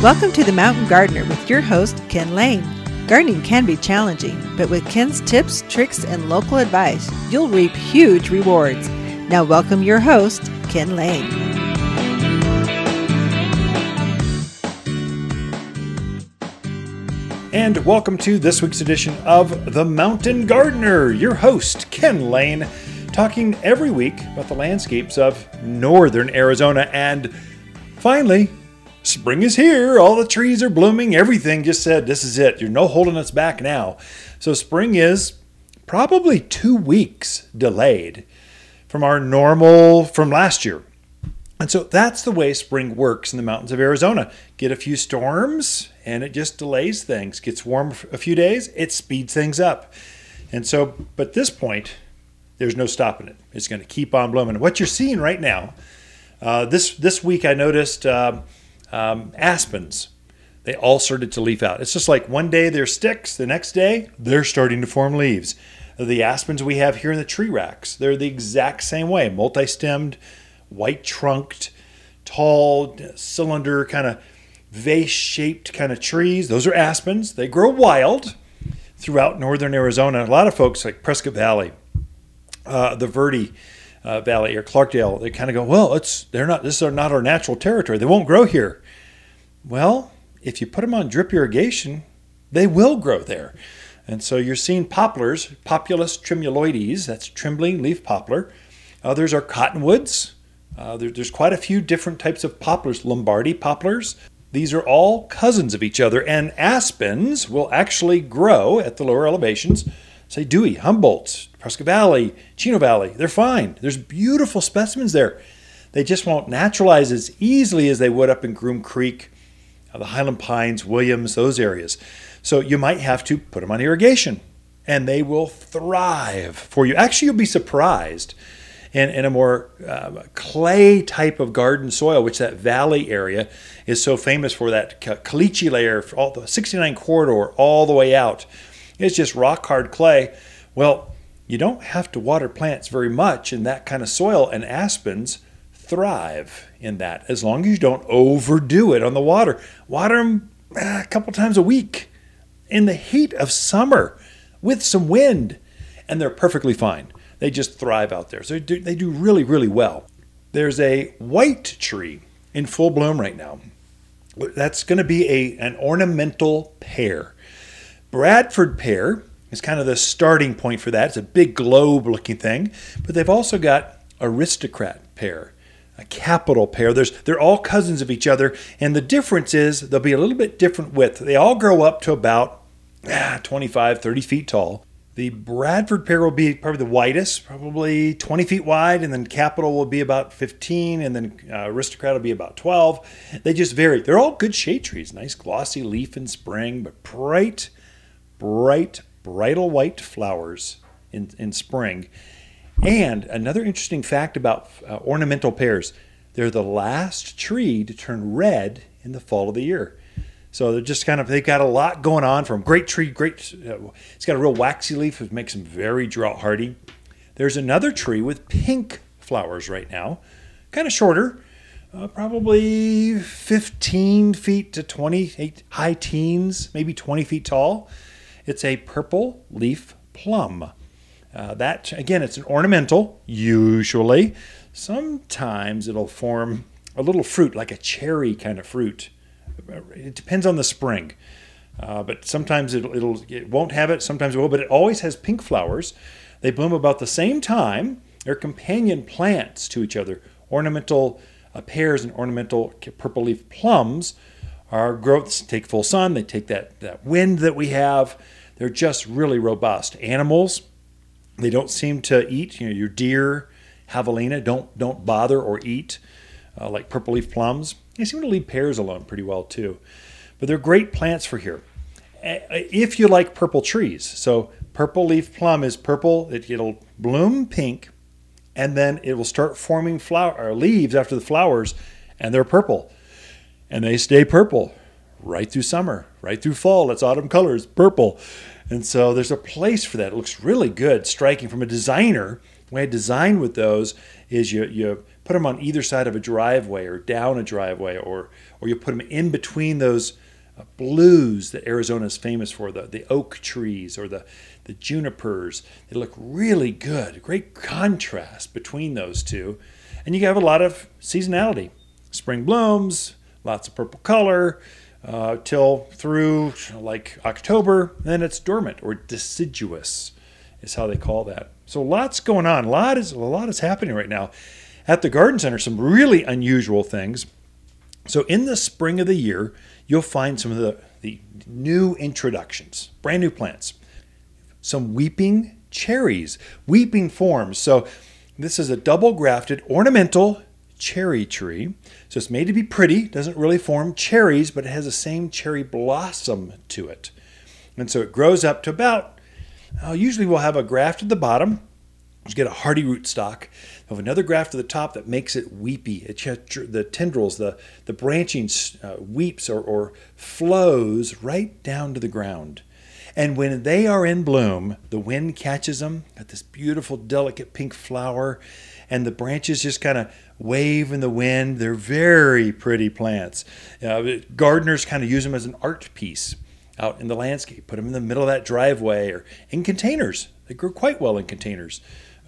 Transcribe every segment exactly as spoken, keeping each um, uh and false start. Welcome to The Mountain Gardener with your host, Ken Lane. Gardening can be challenging, but with Ken's tips, tricks, and local advice, you'll reap huge rewards. Now welcome your host, Ken Lane. And welcome to this week's edition of The Mountain Gardener, your host, Ken Lane, talking every week about the landscapes of northern Arizona. And finally, spring is here, all the trees are blooming, everything just said, this is it, you're no holding us back now. So spring is probably two weeks delayed from our normal, from last year. And so that's the way spring works in the mountains of Arizona. Get a few storms and it just delays things. Gets warm a few days, it speeds things up. And so, but at this point, there's no stopping it. It's gonna keep on blooming. What you're seeing right now, uh, this, this week I noticed, uh, Um, aspens, they all started to leaf out. It's just like one day they're sticks, the next day they're starting to form leaves. The aspens we have here in the tree racks, they're the exact same way, multi-stemmed, white-trunked, tall, cylinder, kind of vase-shaped kind of trees. Those are aspens. They grow wild throughout northern Arizona. A lot of folks like Prescott Valley, uh, the Verde Uh, Valley or Clarkdale, they kind of go, well, it's they're not this is not our natural territory, they won't grow here. Well, if you put them on drip irrigation, they will grow there. And so you're seeing poplars, Populus tremuloides, that's trembling leaf poplar. Others are cottonwoods. Uh, there, there's quite a few different types of poplars, Lombardy poplars. These are all cousins of each other, and aspens will actually grow at the lower elevations. Say Dewey, Humboldt, Prusca Valley, Chino Valley, they're fine. There's beautiful specimens there. They just won't naturalize as easily as they would up in Groom Creek, the Highland Pines, Williams, those areas. So you might have to put them on irrigation and they will thrive for you. Actually, you'll be surprised in, in a more uh, clay type of garden soil, which that valley area is so famous for, that caliche layer, for all the sixty-nine corridor all the way out. It's just rock hard clay. Well, you don't have to water plants very much in that kind of soil, and aspens thrive in that as long as you don't overdo it on the water. Water them a couple times a week in the heat of summer with some wind, and they're perfectly fine. They just thrive out there. So they do, they do really, really well. There's a white tree in full bloom right now. That's going to be a, an ornamental pear. Bradford pear is kind of the starting point for that. It's a big globe-looking thing, but they've also got Aristocrat pear, a capital pear. There's, they're all cousins of each other, and the difference is they'll be a little bit different width. They all grow up to about ah, twenty-five, thirty feet tall. The Bradford pear will be probably the widest, probably twenty feet wide, and then capital will be about fifteen, and then uh, Aristocrat will be about twelve. They just vary. They're all good shade trees. Nice glossy leaf in spring, but bright, bright, bridal white flowers in, in spring. And another interesting fact about uh, ornamental pears, they're the last tree to turn red in the fall of the year. So they're just kind of, they've got a lot going on from great tree, great, uh, it's got a real waxy leaf, which makes them very drought hardy. There's another tree with pink flowers right now, kind of shorter, uh, probably fifteen feet to twenty-eight, high teens, maybe twenty feet tall. It's a purple leaf plum. Uh, that, again, it's an ornamental, usually. Sometimes it'll form a little fruit, like a cherry kind of fruit. It depends on the spring. Uh, but sometimes it'll, it'll, it won't have it, sometimes it will, but it always has pink flowers. They bloom about the same time. They're companion plants to each other. Ornamental uh, pears and ornamental purple leaf plums are growths take full sun. They take that, that wind that we have. They're just really robust animals. They don't seem to eat. You know, your deer, javelina, don't don't bother or eat uh, like purple leaf plums. They seem to leave pears alone pretty well too. But they're great plants for here if you like purple trees. So purple leaf plum is purple. It, it'll bloom pink, and then it will start forming flower or leaves after the flowers, and they're purple. And they stay purple right through summer, right through fall. It's autumn colors, purple. And so there's a place for that. It looks really good, striking from a designer The way I design with those is you, you put them on either side of a driveway or down a driveway, or, or you put them in between those blues that Arizona is famous for, the, the oak trees or the, the junipers. They look really good. Great contrast between those two. And you have a lot of seasonality. Spring blooms, lots of purple color, uh, till through like October, and then it's dormant or deciduous is how they call that. So lots going on. A lot is, a lot is happening right now. At the garden center, some really unusual things. So in the spring of the year, you'll find some of the, the new introductions, brand new plants. Some weeping cherries, weeping forms. So this is a double grafted ornamental cherry tree. So it's made to be pretty, doesn't really form cherries, but it has the same cherry blossom to it. And so it grows up to about, oh, usually we'll have a graft at the bottom, you get a hardy rootstock, have another graft at the top that makes it weepy. It the tendrils, the, the branching uh, weeps or, or flows right down to the ground. And when they are in bloom, the wind catches them, got this beautiful, delicate pink flower, and the branches just kind of wave in the wind. They're very pretty plants. Uh, gardeners kind of use them as an art piece out in the landscape. Put them in the middle of that driveway or in containers. They grow quite well in containers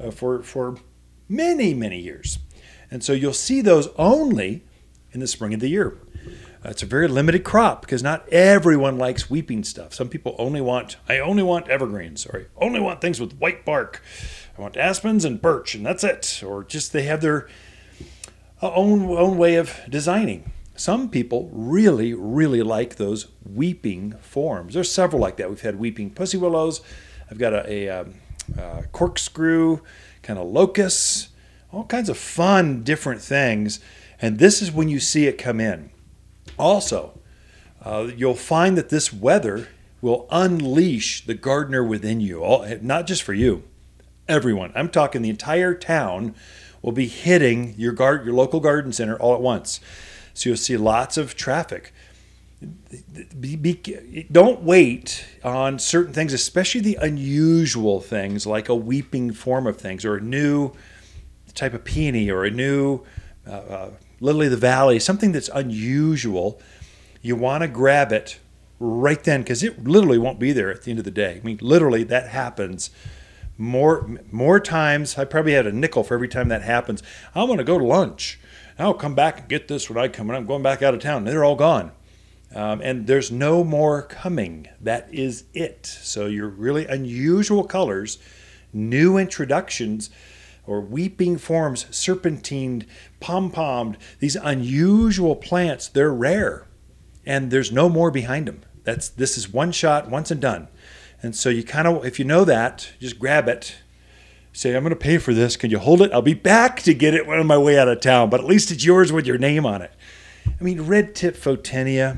uh, for, for many, many years. And so you'll see those only in the spring of the year. Uh, it's a very limited crop because not everyone likes weeping stuff. Some people only want, I only want evergreens, or I only want things with white bark. I want aspens and birch and that's it. Or just they have their own, own way of designing. Some people really, really like those weeping forms. There's several like that. We've had weeping pussy willows. I've got a, a, um, a corkscrew, kind of locust, all kinds of fun, different things. And this is when you see it come in. Also, uh, you'll find that this weather will unleash the gardener within you, all, not just for you, everyone. I'm talking the entire town will be hitting your, gar- your local garden center all at once. So you'll see lots of traffic. Be, be, don't wait on certain things, especially the unusual things like a weeping form of things or a new type of peony or a new uh, uh, lily of the valley, something that's unusual. You want to grab it right then because it literally won't be there at the end of the day. I mean, literally that happens more, more times. I probably had a nickel for every time that happens. I want to go to lunch. I'll come back and get this when I come, and I'm going back out of town. They're all gone. Um, and there's no more coming. That is it. So your really unusual colors, new introductions, or weeping forms, serpentined, pom-pommed, these unusual plants, they're rare. And there's no more behind them. That's, this is one shot, once and done. And so you kind of, if you know that, just grab it. Say, I'm going to pay for this. Can you hold it? I'll be back to get it on my way out of town, but at least it's yours with your name on it. I mean, red tip Photinia,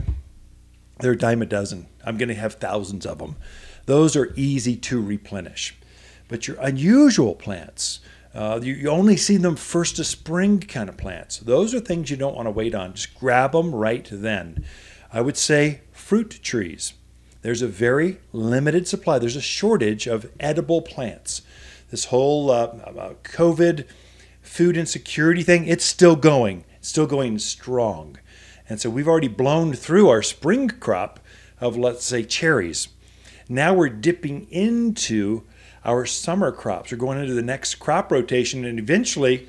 they're a dime a dozen. I'm going to have thousands of them. Those are easy to replenish. But your unusual plants, uh, you, you only see them first to spring kind of plants. Those are things you don't want to wait on. Just grab them right then. I would say fruit trees. There's a very limited supply. There's a shortage of edible plants. This whole uh, COVID food insecurity thing, it's still going, it's still going strong. And so we've already blown through our spring crop of, let's say, cherries. Now we're dipping into our summer crops. We're going into the next crop rotation, and eventually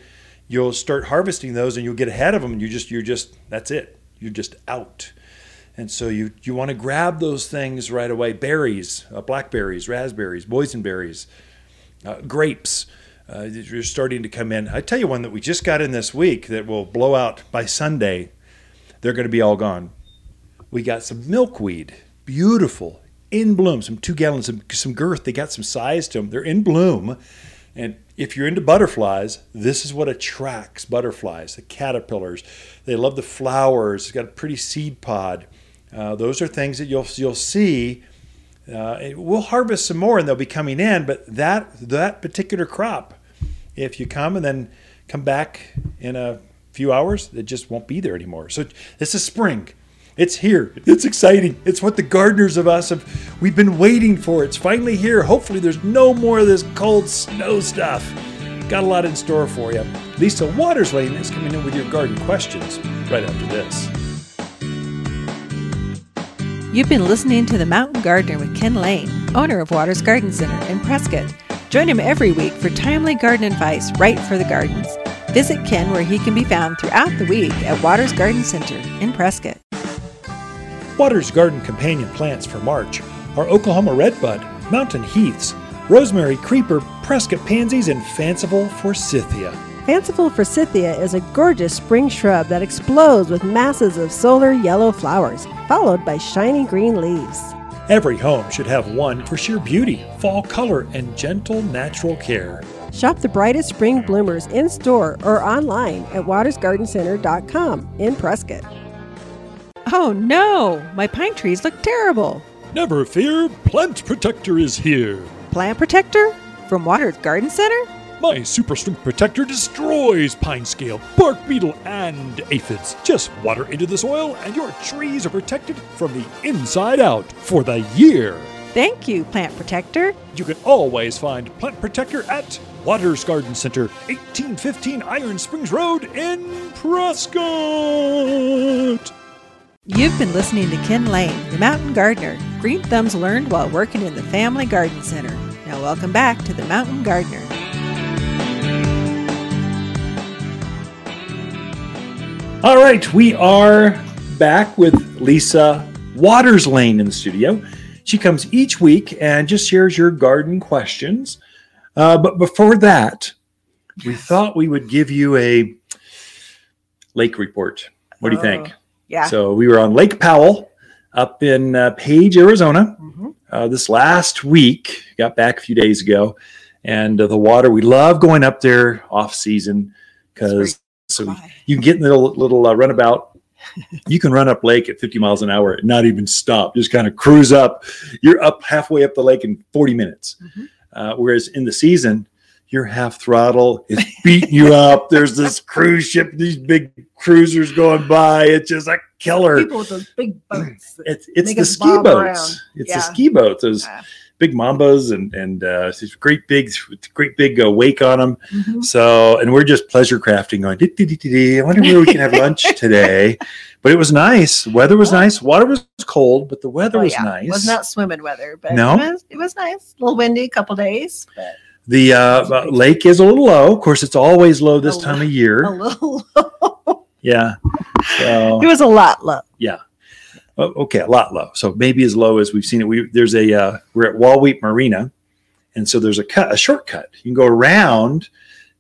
you'll start harvesting those and you'll get ahead of them. And you just, you're just, that's it. You're just out. And so you, you want to grab those things right away. Berries, uh, blackberries, raspberries, boysenberries. Uh, grapes, uh, you're starting to come in. I tell you one that we just got in this week that will blow out by Sunday. They're going to be all gone. We got some milkweed, beautiful, in bloom, some two gallons, some, some girth. They got some size to them. They're in bloom. And if you're into butterflies, this is what attracts butterflies, the caterpillars. They love the flowers. It's got a pretty seed pod. Uh, those are things that you'll, you'll see. Uh, we'll harvest some more and they'll be coming in, but that that particular crop, if you come and then come back in a few hours, it just won't be there anymore. So this is spring. It's here. It's exciting. It's what the gardeners of us have, we've been waiting for. It's finally here. Hopefully there's no more of this cold snow stuff. Got a lot in store for you. Lisa Waters-Lane is coming in with your garden questions right after this. You've been listening to The Mountain Gardener with Ken Lane, owner of Waters Garden Center in Prescott. Join him every week for timely garden advice right for the gardens. Visit Ken where he can be found throughout the week at Waters Garden Center in Prescott. Waters Garden companion plants for March are Oklahoma Redbud, Mountain Heaths, Rosemary Creeper, Prescott Pansies, and Fanciful Forsythia. Fanciful Forsythia is a gorgeous spring shrub that explodes with masses of solar yellow flowers, followed by shiny green leaves. Every home should have one for sheer beauty, fall color, and gentle natural care. Shop the brightest spring bloomers in-store or online at waters garden center dot com in Prescott. Oh no! My pine trees look terrible! Never fear, Plant Protector is here! Plant Protector? From Waters Garden Center? My Super Strength Protector destroys pine scale, bark beetle, and aphids. Just water into the soil and your trees are protected from the inside out for the year. Thank you, Plant Protector. You can always find Plant Protector at Waters Garden Center, eighteen fifteen Iron Springs Road in Prescott. You've been listening to Ken Lane, the Mountain Gardener. Green thumbs learned while working in the Family Garden Center. Now welcome back to the Mountain Gardener. All right, we are back with Lisa Waters-Lane in the studio. She comes each week and just shares your garden questions. Uh, but before that, we thought we would give you a lake report. What do you think? Oh, yeah. So we were on Lake Powell up in uh, Page, Arizona. Mm-hmm. uh, this last week, got back a few days ago. And uh, the water, we love going up there off season because so you can get in the little, little uh, runabout. You can run up lake at fifty miles an hour and not even stop. Just kind of cruise up. You're up halfway up the lake in forty minutes. Mm-hmm. uh, whereas in the season, you're half throttle. It's beating you up. There's this cruise ship, these big cruisers going by. It's just a killer. People with those big boats. It's, it's the ski boats. It's yeah. the ski boats. Those yeah. big mambas and and uh, these great big, great big uh, wake on them. Mm-hmm. So, and we're just pleasure crafting going, dee, dee, dee, dee. I wonder where we can have lunch today. But it was nice. Weather was oh. nice. Water was cold, but the weather oh, was yeah. nice. It was not swimming weather, but no? it, was, it was nice. A little windy, a couple days. But the uh, lake is a little low. Of course, it's always low this time of year. A little low. Yeah. So, it was a lot low. Yeah. Okay, a lot low. So maybe as low as we've seen it. We there's a uh, we're at Wilhoit Marina, and so there's a cut, a shortcut. You can go around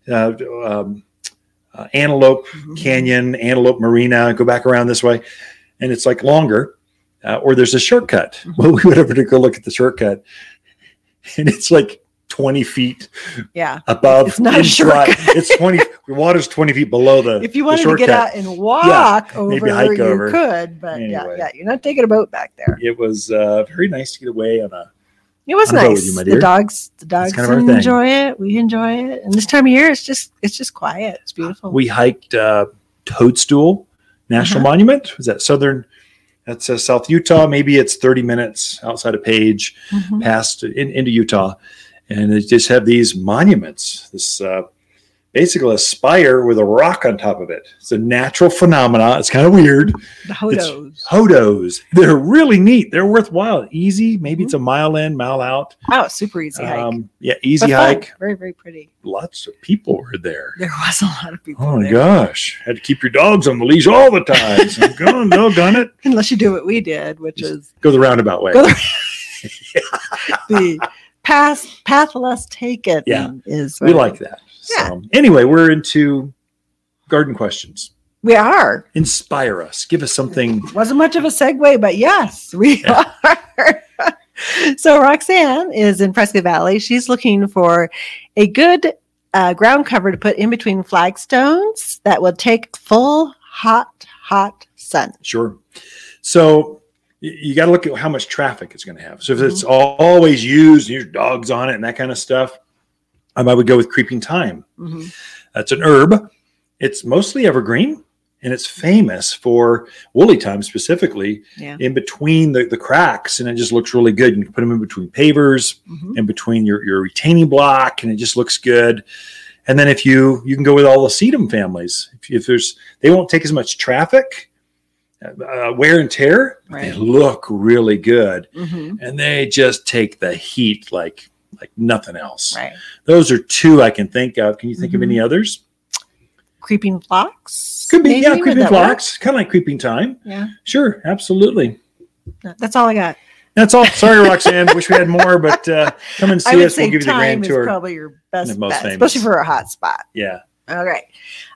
uh, um, uh, Antelope mm-hmm. Canyon, Antelope Marina, go back around this way, and it's like longer. Uh, or there's a shortcut. Mm-hmm. Well, we went over to go look at the shortcut, and it's like twenty feet yeah. above. It's not a shortcut. It's twenty. The water's twenty feet below the If you wanted to get out and walk yeah, over, maybe hike you over. could. But anyway. yeah, yeah, you're not taking a boat back there. It was uh, very nice to get away on a It was nice. Boat with you, my dear. The dogs, the dogs kind of enjoy it. We enjoy it. And this time of year, it's just it's just quiet. It's beautiful. We hiked uh, Toadstool National uh-huh. Monument. Was that southern? That's uh, South Utah. Maybe it's thirty minutes outside of Page, mm-hmm. past in, into Utah. And they just have these monuments, this uh, basically a spire with a rock on top of it. It's a natural phenomena. It's kind of weird. The hodos. It's hodos. They're really neat. They're worthwhile. Easy. Maybe mm-hmm. it's a mile in, mile out. Oh, super easy um, hike. Yeah, easy but hike. Fun. Very, very pretty. Lots of people were there. There was a lot of people. Oh, my there. gosh. Had to keep your dogs on the leash all the time. So go on, no, done it. Unless you do what we did, which just is. Go the roundabout way. Go the, the Path, path less taken yeah. is we like that. Yeah. So, anyway, we're into garden questions. We are. Inspire us. Give us something. Wasn't much of a segue, but yes, we yeah. are. So Roxanne is in Prescott Valley. She's looking for a good uh, ground cover to put in between flagstones that will take full hot, hot sun. Sure. So you got to look at how much traffic it's going to have. So if it's always used and your dog's on it and that kind of stuff, um, I would go with creeping thyme. Mm-hmm. That's an herb. It's mostly evergreen, and it's famous for woolly thyme specifically yeah. in between the, the cracks, and it just looks really good. You can put them in between pavers, mm-hmm. in between your, your retaining block, and it just looks good. And then if you, you can go with all the sedum families. If, if there's, they won't take as much traffic, uh, wear and tear. Right. They look really good. Mm-hmm. And they just take the heat like, like nothing else. Right. Those are two I can think of. Can you think mm-hmm. of any others? Creeping phlox. Could be, maybe, yeah, creeping phlox. Kind of like creeping thyme. Yeah. Sure, absolutely. That's all I got. That's all. Sorry, Roxanne. Wish we had more, but uh, come and see us. We'll give you the grand tour. I would say thyme is probably your best bet, especially for a hot spot. Yeah. All right.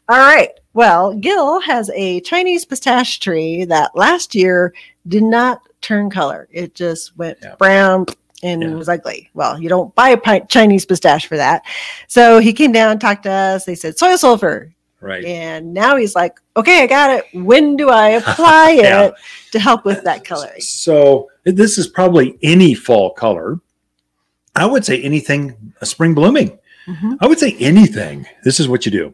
All right. Well, Gil has a Chinese pistache tree that last year did not turn color. It just went yeah. brown and yeah. was ugly. Well, you don't buy a Chinese pistache for that. So he came down, talked to us. They said soil sulfur. Right. And now he's like, okay, I got it. When do I apply yeah. it to help with that coloring? So this is probably any fall color. I would say anything, a spring blooming. Mm-hmm. I would say anything. This is what you do.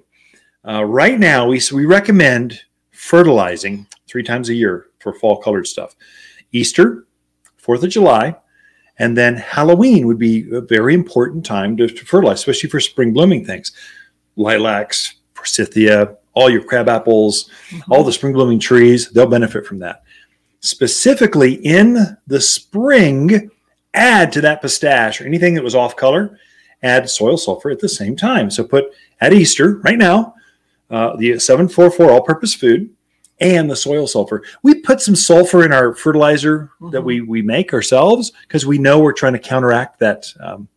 Uh, right now, we, so we recommend fertilizing three times a year for fall colored stuff. Easter, fourth of July, and then Halloween would be a very important time to, to fertilize, especially for spring blooming things. Lilacs, Forsythia, all your crab apples, mm-hmm. all the spring blooming trees, they'll benefit from that. Specifically in the spring, add to that pistache or anything that was off color, add soil sulfur at the same time. So put at Easter right now, uh, the seven four four all-purpose food and the soil sulfur. We put some sulfur in our fertilizer mm-hmm. that we, we make ourselves because we know we're trying to counteract that um,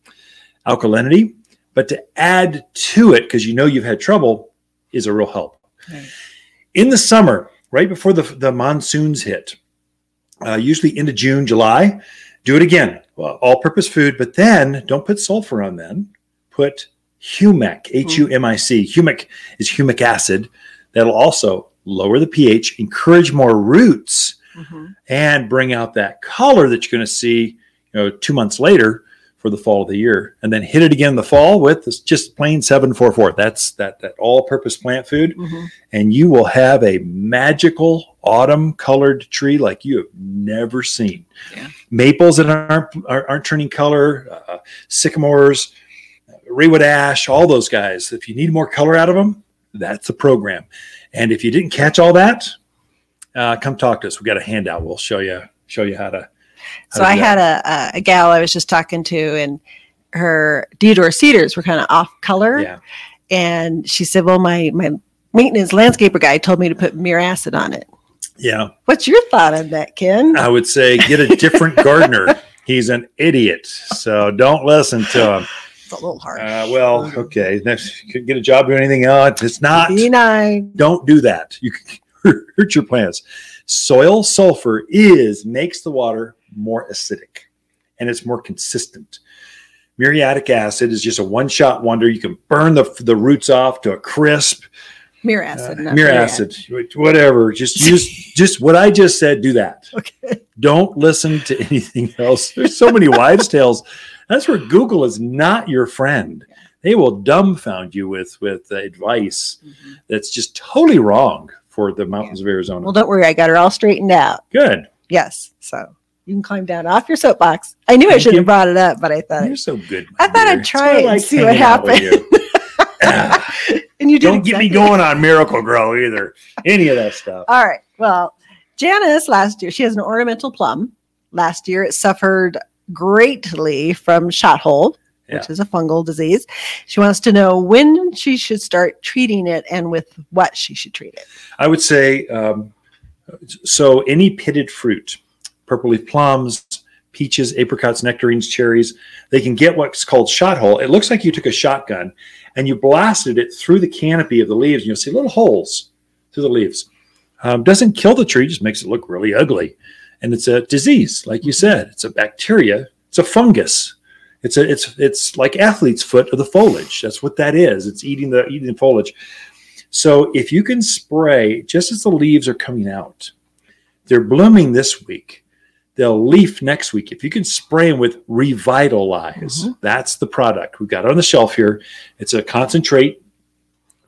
alkalinity. But to add to it, because you know you've had trouble, is a real help. Right. In the summer, right before the, the monsoons hit, uh, usually into June, July, do it again. Well, all-purpose food, but then don't put sulfur on them. Put humic, H U M I C. Humic is humic acid. That'll also lower the pH, encourage more roots, mm-hmm. and bring out that color that you're going to see, you know, two months later, for the fall of the year, and then hit it again in the fall with this just plain seven four four. That's that that all-purpose plant food, mm-hmm. and you will have a magical autumn-colored tree like you have never seen. Yeah. Maples that aren't aren't turning color, uh, sycamores, Raywood ash, all those guys. If you need more color out of them, that's the program. And if you didn't catch all that, uh, come talk to us. We've got a handout. We'll show you show you how to. How so I had a, a gal I was just talking to, and her deodar cedars were kind of off color. Yeah. And she said, well, my, my maintenance landscaper guy told me to put muriatic acid on it. Yeah. What's your thought on that, Ken? I would say get a different gardener. He's an idiot. So don't listen to him. It's a little harsh. Uh, well, okay. Next, get a job doing anything else. It's not. B nine. Don't do that. You can hurt your plants. Soil sulfur is, makes the water more acidic, and it's more consistent. Muriatic acid is just a one-shot wonder. You can burn the the roots off to a crisp. Muriatic acid, uh, not muriatic acid, acid, whatever. Just use just what I just said. Do that. Okay. Don't listen to anything else. There's so many wives' tales. That's where Google is not your friend. They will dumbfound you with with advice mm-hmm. that's just totally wrong for the mountains yeah. of Arizona. Well, don't worry. I got her all straightened out. Good. Yes. So. You can climb down off your soapbox. I knew Thank I should have brought it up, but I thought you're so good. I thought dear. I'd try it and like see what happened. You. and you did don't exactly. get me going on Miracle-Gro either. Any of that stuff. All right. Well, Janice last year, she has an ornamental plum. Last year, it suffered greatly from shot hold, yeah. which is a fungal disease. She wants to know when she should start treating it and with what she should treat it. I would say um, so. Any pitted fruit. Purple leaf plums, peaches, apricots, nectarines, cherries. They can get what's called shot hole. It looks like you took a shotgun and you blasted it through the canopy of the leaves. And you'll see little holes through the leaves. Um, doesn't kill the tree, just makes it look really ugly. And it's a disease, like you said. It's a bacteria. It's a fungus. It's a, it's it's like athlete's foot of the foliage. That's what that is. It's eating the eating the foliage. So if you can spray just as the leaves are coming out, they're blooming this week. They'll leaf next week. If you can spray them with Revitalize, mm-hmm. that's the product. We've got it on the shelf here. It's a concentrate.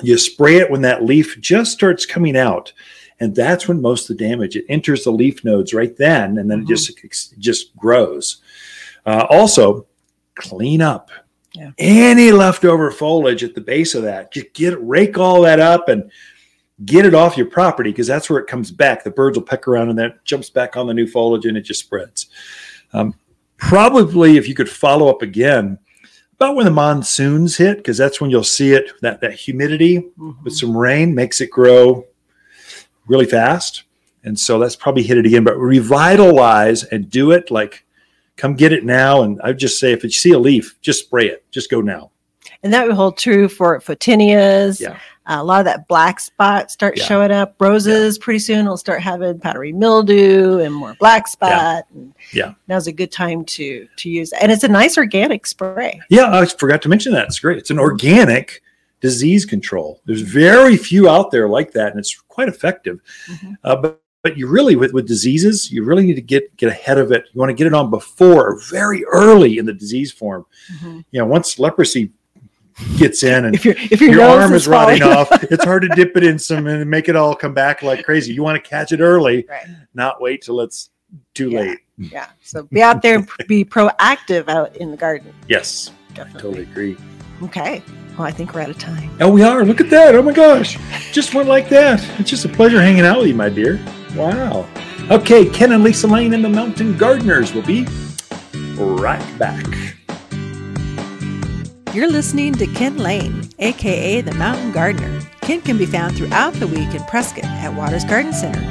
You spray it when that leaf just starts coming out, and that's when most of the damage, it enters the leaf nodes right then, and then mm-hmm. it just, it just grows. Uh, also, clean up. Yeah. Any leftover foliage at the base of that, just get rake all that up and get it off your property, because that's where it comes back. The birds will peck around and that jumps back on the new foliage and it just spreads. Um, probably if you could follow up again about when the monsoons hit, because that's when you'll see it, that, that humidity mm-hmm. with some rain makes it grow really fast. And so that's probably hit it again, but revitalize and do it like, come get it now. And I would just say, if you see a leaf, just spray it, just go now. And that would hold true for photinias. Yeah. Uh, a lot of that black spot start yeah. showing up. Roses yeah. pretty soon will start having powdery mildew and more black spot. Yeah. And yeah. now's a good time to to use. And it's a nice organic spray. Yeah, I forgot to mention that. It's great. It's an organic disease control. There's very few out there like that, and it's quite effective. Mm-hmm. Uh, but But you really, with, with diseases, you really need to get, get ahead of it. You want to get it on before, very early in the disease form. Mm-hmm. You know, once leprosy gets in and if, you're, if your, your arm is, is rotting off, it's hard to dip it in some and make it all come back like crazy. You want to catch it early, right. not wait till it's too yeah. late. Yeah. So be out there and be proactive out in the garden. Yes. Definitely. I totally agree. Okay. Well, I think we're out of time. Oh, we are. Look at that. Oh, my gosh. Just went like that. It's just a pleasure hanging out with you, my dear. Wow. Okay, Ken and Lisa Lane and the Mountain Gardeners will be right back. You're listening to Ken Lane, a k a. the Mountain Gardener. Ken can be found throughout the week in Prescott at Waters Garden Center.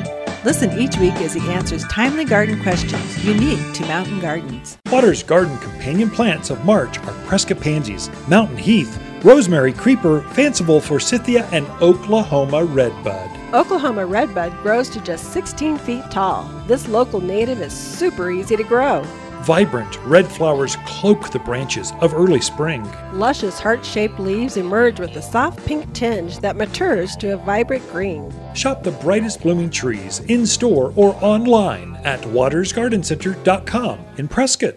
Listen each week as he answers timely garden questions unique to mountain gardens. Waters Garden companion plants of March are Prescott Pansies, Mountain Heath, Rosemary Creeper, Fanciful Forsythia, and Oklahoma Redbud. Oklahoma Redbud grows to just sixteen feet tall. This local native is super easy to grow. Vibrant red flowers cloak the branches of early spring. Luscious heart-shaped leaves emerge with a soft pink tinge that matures to a vibrant green. Shop the brightest blooming trees in-store or online at waters garden center dot com in Prescott.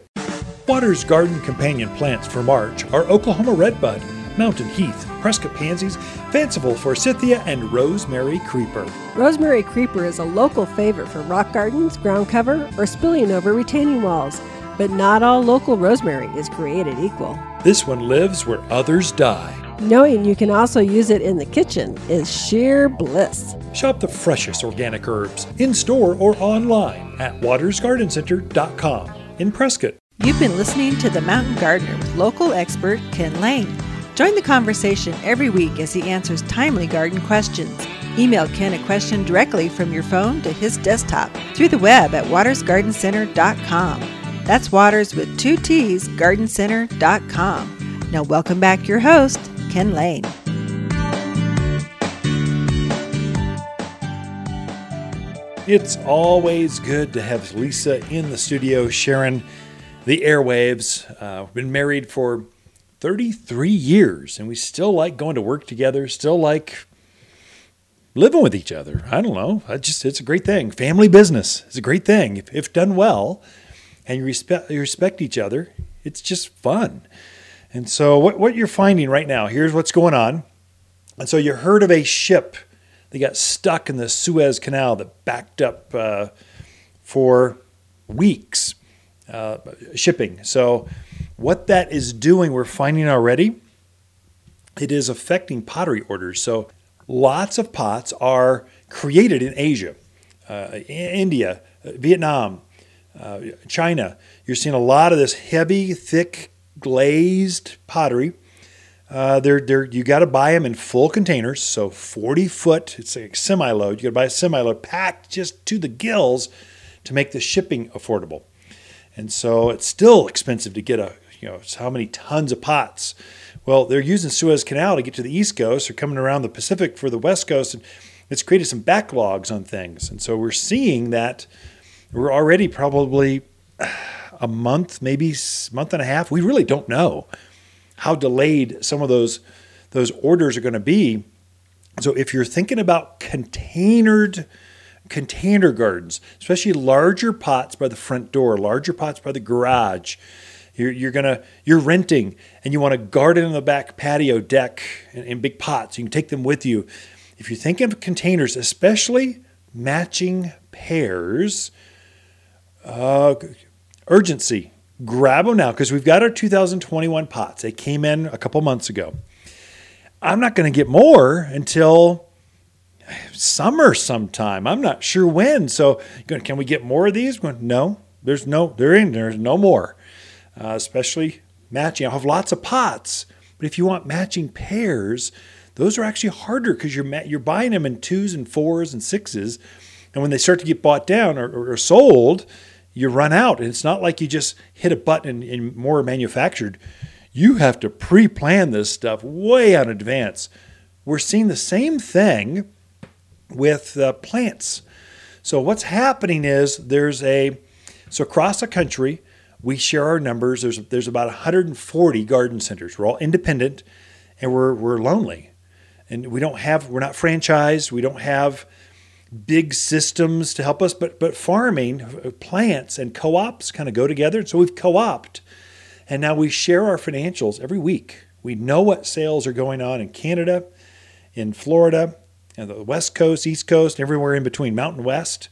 Waters Garden companion plants for March are Oklahoma Redbud, Mountain Heath, Prescott Pansies, Fanciful Forsythia, and Rosemary Creeper. Rosemary Creeper is a local favorite for rock gardens, ground cover, or spilling over retaining walls. But not all local rosemary is created equal. This one lives where others die. Knowing you can also use it in the kitchen is sheer bliss. Shop the freshest organic herbs in-store or online at waters garden center dot com in Prescott. You've been listening to The Mountain Gardener with local expert Ken Lane. Join the conversation every week as he answers timely garden questions. Email Ken a question directly from your phone to his desktop through the web at waters garden center dot com. That's Waters with two T's, garden center dot com. Now welcome back your host, Ken Lane. It's always good to have Lisa in the studio sharing the airwaves. Uh, we've been married for thirty-three years, and we still like going to work together, still like living with each other. I don't know. I just, it's a great thing. Family business is a great thing. If, if done well and you respect, you respect each other, it's just fun. And so what, what you're finding right now, here's what's going on. And so you heard of a ship that got stuck in the Suez Canal that backed up uh, for weeks uh, shipping. So what that is doing, we're finding already, it is affecting pottery orders. So lots of pots are created in Asia, uh, India, Vietnam, uh, China. You're seeing a lot of this heavy, thick, glazed pottery. Uh, they're, they're, you got to buy them in full containers, so forty foot, it's like semi-load. You got to buy a semi-load packed just to the gills to make the shipping affordable. And so it's still expensive to get a, you know, how many tons of pots. Well, they're using Suez Canal to get to the East Coast. They're coming around the Pacific for the West Coast, and it's created some backlogs on things. And so we're seeing that we're already probably a month, maybe month and a half. We really don't know how delayed some of those those orders are going to be. So if you're thinking about containered container gardens, especially larger pots by the front door, larger pots by the garage, You're, you're gonna you're renting and you want to garden on the back patio deck in, in big pots. You can take them with you. If you're thinking of containers, especially matching pairs, uh, urgency. grab them now because we've got our two thousand twenty-one pots. They came in a couple months ago. I'm not going to get more until summer sometime. I'm not sure when. So can we get more of these? No, there's no, they're in, there's no more, uh, especially matching. I'll have lots of pots, but if you want matching pairs, those are actually harder because you're you're buying them in twos and fours and sixes. And when they start to get bought down or, or, or sold, you run out. And it's not like you just hit a button and, and more manufactured. You have to pre-plan this stuff way out in advance. We're seeing the same thing with uh, plants. So what's happening is there's a, so across the country, we share our numbers. There's there's about one hundred forty garden centers. We're all independent and we're we're lonely. And we don't have, we're not franchised. We don't have big systems to help us, but but farming, plants and co-ops kind of go together. And so we've co-opted. And now we share our financials every week. We know what sales are going on in Canada, in Florida, and the West Coast, East Coast, everywhere in between, Mountain West.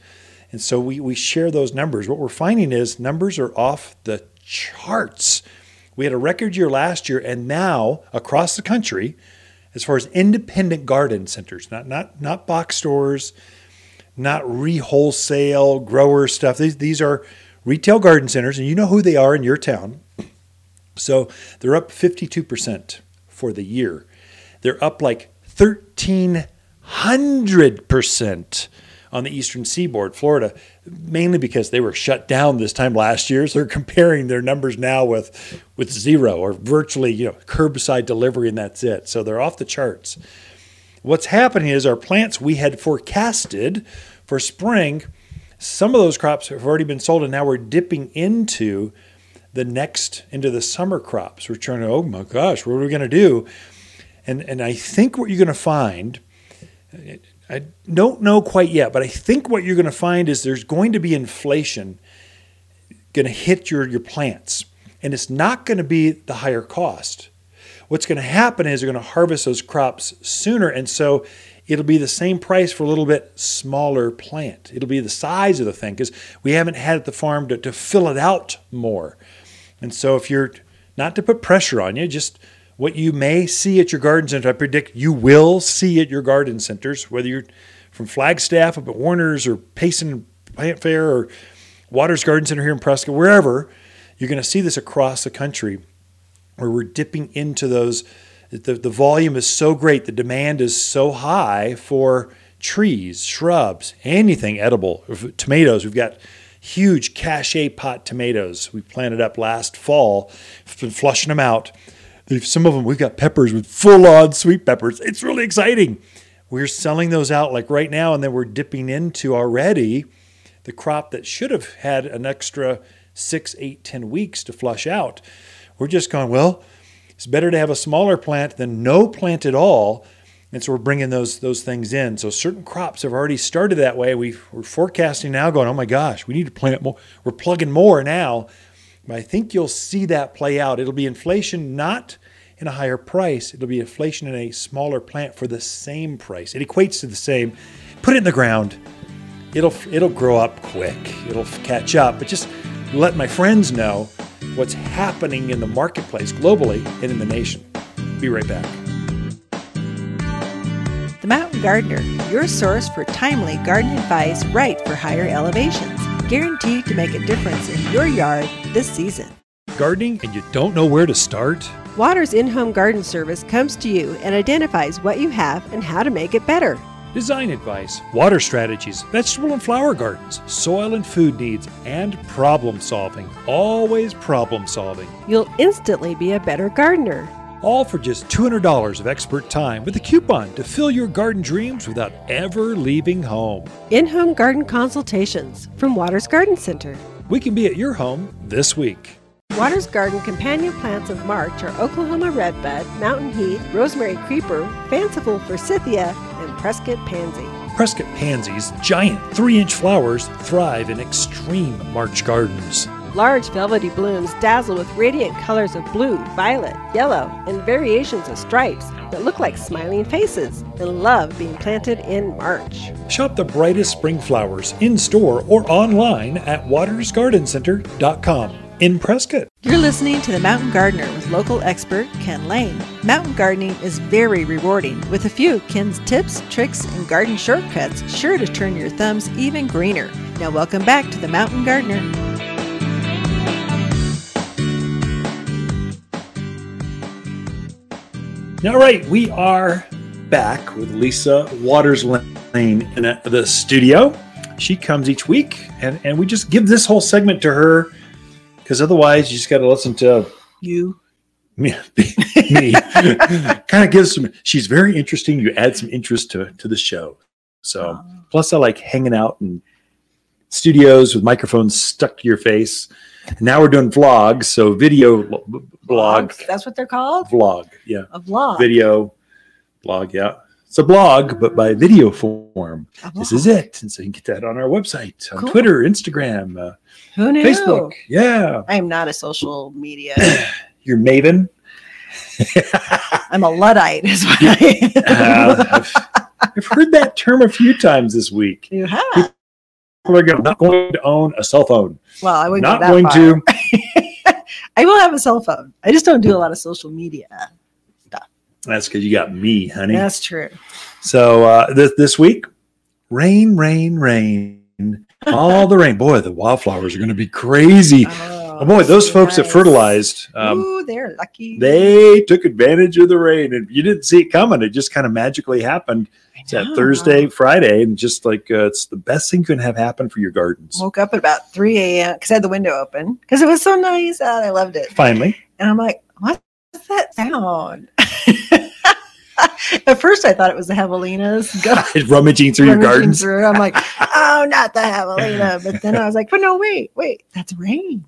And so we, we share those numbers. What we're finding is numbers are off the charts. We had a record year last year, and now across the country, as far as independent garden centers, not not not box stores, not re-wholesale grower stuff. These, these are retail garden centers, and you know who they are in your town. So they're up fifty-two percent for the year. They're up like thirteen hundred percent on the eastern seaboard, Florida, mainly because they were shut down this time last year. So they're comparing their numbers now with, with zero or virtually, you know, curbside delivery, and that's it. So they're off the charts. What's happening is our plants we had forecasted for spring, some of those crops have already been sold, and now we're dipping into the next, into the summer crops. We're trying to, oh my gosh, what are we going to do? And and I think what you're going to find, I don't know quite yet, but I think what you're going to find is there's going to be inflation going to hit your, your plants. And it's not going to be the higher cost. What's going to happen is they're going to harvest those crops sooner. And so it'll be the same price for a little bit smaller plant. It'll be the size of the thing because we haven't had at the farm to, to fill it out more. And so if you're, not to put pressure on you, just what you may see at your garden center, I predict you will see at your garden centers, whether you're from Flagstaff up at Warner's or Payson Plant Fair or Waters Garden Center here in Prescott, wherever, you're going to see this across the country where we're dipping into those. The, the volume is so great, the demand is so high for trees, shrubs, anything edible. Tomatoes, we've got huge cache pot tomatoes we planted up last fall, been flushing them out. Some of them, we've got peppers with full-on sweet peppers. It's really exciting. We're selling those out like right now, and then we're dipping into already the crop that should have had an extra six, eight, ten weeks to flush out. We're just going, well, it's better to have a smaller plant than no plant at all. And so we're bringing those those things in. So certain crops have already started that way. We've, we're forecasting now going, oh my gosh, we need to plant more. We're plugging more now. But I think you'll see that play out. It'll be inflation not in a higher price. It'll be inflation in a smaller plant for the same price. It equates to the same. Put it in the ground. It'll, it'll grow up quick. It'll catch up. But just let my friends know what's happening in the marketplace globally and in the nation. Be right back. The Mountain Gardener, your source for timely garden advice right for higher elevations. Guaranteed to make a difference in your yard this season. Gardening and you don't know where to start? Waters In-Home Garden Service comes to you and identifies what you have and how to make it better. Design advice, water strategies, vegetable and flower gardens, soil and food needs, and problem solving. Always problem solving. You'll instantly be a better gardener. All for just two hundred dollars of expert time with a coupon to fill your garden dreams without ever leaving home. In-home garden consultations from Waters Garden Center. We can be at your home this week. Waters Garden companion plants of March are Oklahoma Redbud, Mountain Heath, Rosemary Creeper, Fanciful Forsythia, and Prescott Pansy. Prescott Pansies, giant three-inch flowers, thrive in extreme March gardens. Large velvety blooms dazzle with radiant colors of blue, violet, yellow, and variations of stripes that look like smiling faces and love being planted in March. Shop the brightest spring flowers in-store or online at waters garden center dot com. in Prescott. You're listening to The Mountain Gardener with local expert Ken Lane. Mountain gardening is very rewarding, with a few Ken's tips, tricks, and garden shortcuts sure to turn your thumbs even greener. Now welcome back to The Mountain Gardener. All right, we are back with Lisa Waters-Lane in the studio. She comes each week, and, and we just give this whole segment to her, because otherwise you just got to listen to you, me, me. Kind of gives some, she's very interesting. You add some interest to, to the show. So um, plus I like hanging out in studios with microphones stuck to your face. And now we're doing vlogs. So video blog. That's what they're called? Vlog. Yeah. A vlog. Video blog. Yeah. It's a blog, but by video form. This is it. And so you can get that on our website, on cool. Twitter, Instagram, uh, Who knew? Facebook. Yeah. I am not a social media. You're Maven. I'm a Luddite is what I am. uh, I've, I've heard that term a few times this week. You have. People are going, not going to own a cell phone. Well, I wouldn't not go that going far. to. I will have a cell phone. I just don't do a lot of social media. That's because you got me, honey. That's true. So uh, this, this week, rain, rain, rain, all the rain. Boy, the wildflowers are going to be crazy. Oh, oh boy, those folks nice. that fertilized. Um, Ooh, they're lucky. They took advantage of the rain, and you didn't see it coming. It just kind of magically happened. It's that Thursday, Friday, and just like uh, it's the best thing you can have happen for your gardens. Woke up at about three a m because I had the window open because it was so nice out. I loved it. Finally. And I'm like, what's that sound? At first, I thought it was the javelinas rummaging through rummaging your garden. Through. I'm like, oh, not the javelina. But then I was like, but no, wait, wait, that's rain.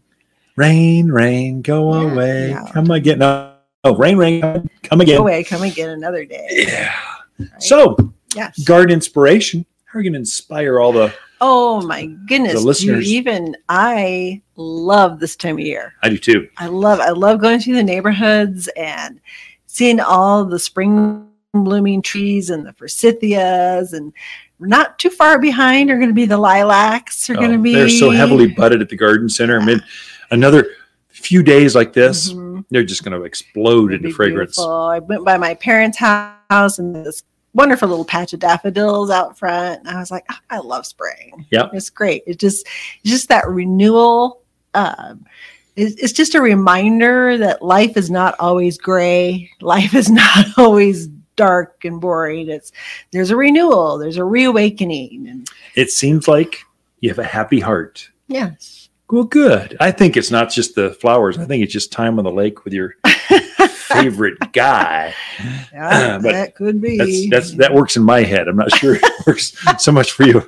Rain, rain, go yeah, away. Yeah. Come again. No, oh, rain, rain, come again. Go away, come again another day. Yeah. Right? So, yes. Garden inspiration. How are you going to inspire all the Oh, my goodness. The listeners. You even, I love this time of year. I do too. I love, I love going through the neighborhoods and seeing all the spring blooming trees and the forsythias, and not too far behind are going to be the lilacs. Are oh, going to be they're so heavily budded at the garden center. Yeah. I mean, another few days like this, mm-hmm. they're just going to explode It'd into fragrance. Beautiful. I went by my parents' house and this wonderful little patch of daffodils out front, and I was like, oh, I love spring. Yeah, it's great. It just it's just that renewal. Um, It's just a reminder that life is not always gray. Life is not always dark and boring. It's there's a renewal. There's a reawakening. And it seems like you have a happy heart. Yes. Well, good. I think it's not just the flowers. I think it's just time on the lake with your favorite guy. Yeah, uh, that could be. That's, that's, that works in my head. I'm not sure it works so much for you.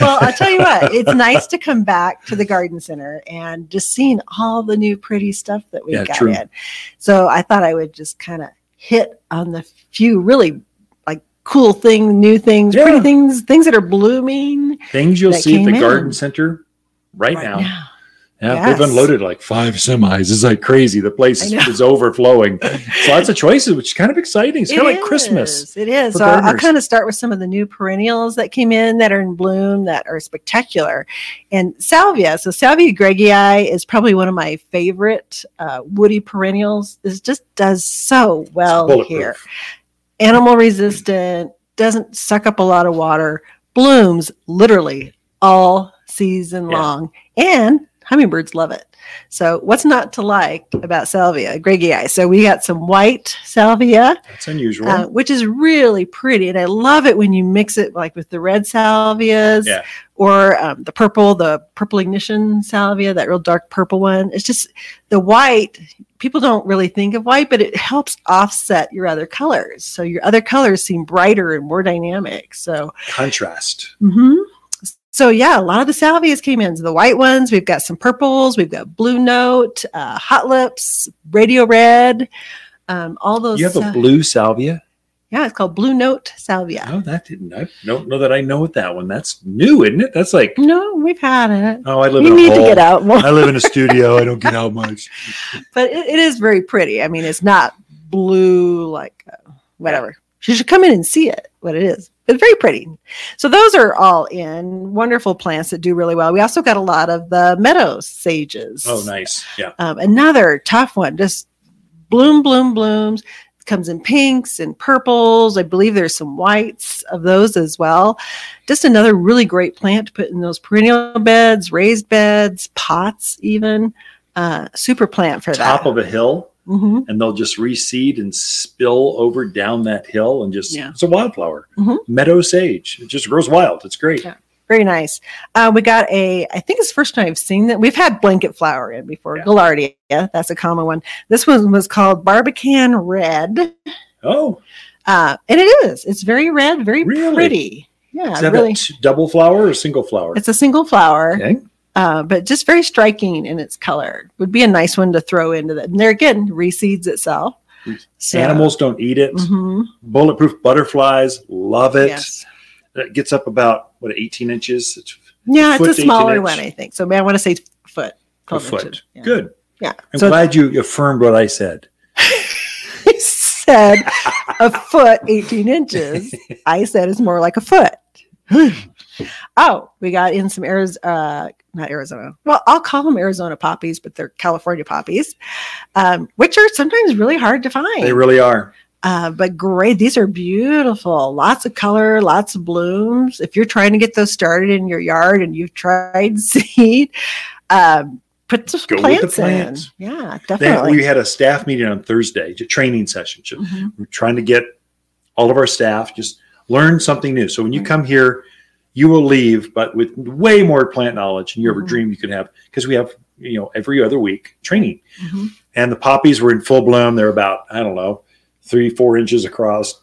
Well, I'll tell you what. It's nice to come back to the garden center and just seeing all the new pretty stuff that we've yeah, got true. in. So I thought I would just kind of hit on the few really like cool things, new things, yeah. pretty things, things that are blooming. Things you'll see at the in. garden center right, right now. now. Yeah, yes. They've unloaded like five semis. It's like crazy. The place is, is overflowing. So lots of choices, which is kind of exciting. It's it kind of is. like Christmas. It is. So I'll, I'll kind of start with some of the new perennials that came in that are in bloom that are spectacular. And salvia. So salvia greggii is probably one of my favorite uh, woody perennials. This just does so well here. Animal resistant, doesn't suck up a lot of water, blooms literally all season yeah. long. And hummingbirds love it. So what's not to like about salvia greggii? So we got some white salvia. That's unusual. Uh, which is really pretty. And I love it when you mix it like with the red salvias yeah. or um, the purple, the purple ignition salvia, that real dark purple one. It's just the white. People don't really think of white, but it helps offset your other colors. So your other colors seem brighter and more dynamic. So contrast. Mm-hmm. So yeah, a lot of the salvias came in. So the white ones, we've got some purples, we've got blue note, uh, hot lips, radio red, um, all those. You have sal- a blue salvia? Yeah, it's called blue note salvia. No, that didn't. I don't know that I know what that one. That's new, isn't it? That's like no, we've had it. Oh, I live. You in a need hall. to get out more. I live in a studio. I don't get out much. But it, it is very pretty. I mean, it's not blue like uh, whatever. You should come in and see it. What it is. It's very pretty. So those are all in wonderful plants that do really well. We also got a lot of the meadow sages. Oh, nice. Yeah. Um, another tough one, just bloom, bloom, blooms. It comes in pinks and purples. I believe there's some whites of those as well. Just another really great plant to put in those perennial beds, raised beds, pots even. Uh, super plant for that. Top of a hill. Mm-hmm. And they'll just reseed and spill over down that hill and just, yeah. It's a wildflower. Mm-hmm. Meadow sage. It just grows wild. It's great. Yeah. Very nice. Uh, we got a, I think it's the first time I've seen that. We've had blanket flower in before. Yeah. Gaillardia. That's a common one. This one was called Barbican Red. Oh. Uh, and it is. It's very red, very really? pretty. Yeah. Is that really. a t- double flower or single flower? It's a single flower. Okay. Uh, but just very striking in its color. Would be a nice one to throw into that. And there again, reseeds itself. So, animals don't eat it. Mm-hmm. Bulletproof butterflies love it. Yes. It gets up about, what, eighteen inches? It's yeah, it's a smaller one, I think. So I want to say foot. A foot. Yeah. Good. Yeah. I'm so glad you affirmed what I said. You said a foot, eighteen inches. I said it's more like a foot. Oh, we got in some Arizona, uh, not Arizona. Well, I'll call them Arizona poppies, but they're California poppies, um, which are sometimes really hard to find. They really are. Uh, but great. These are beautiful. Lots of color, lots of blooms. If you're trying to get those started in your yard and you've tried seed, um, put some Go plants, with the plants in. Yeah, definitely. They, we had a staff meeting on Thursday, a training session. Mm-hmm. We're trying to get all of our staff just learn something new. So when you come here, you will leave, but with way more plant knowledge than you ever mm-hmm. dreamed you could have, because we have, you know, every other week training. Mm-hmm. And the poppies were in full bloom. They're about, I don't know, three, four inches across.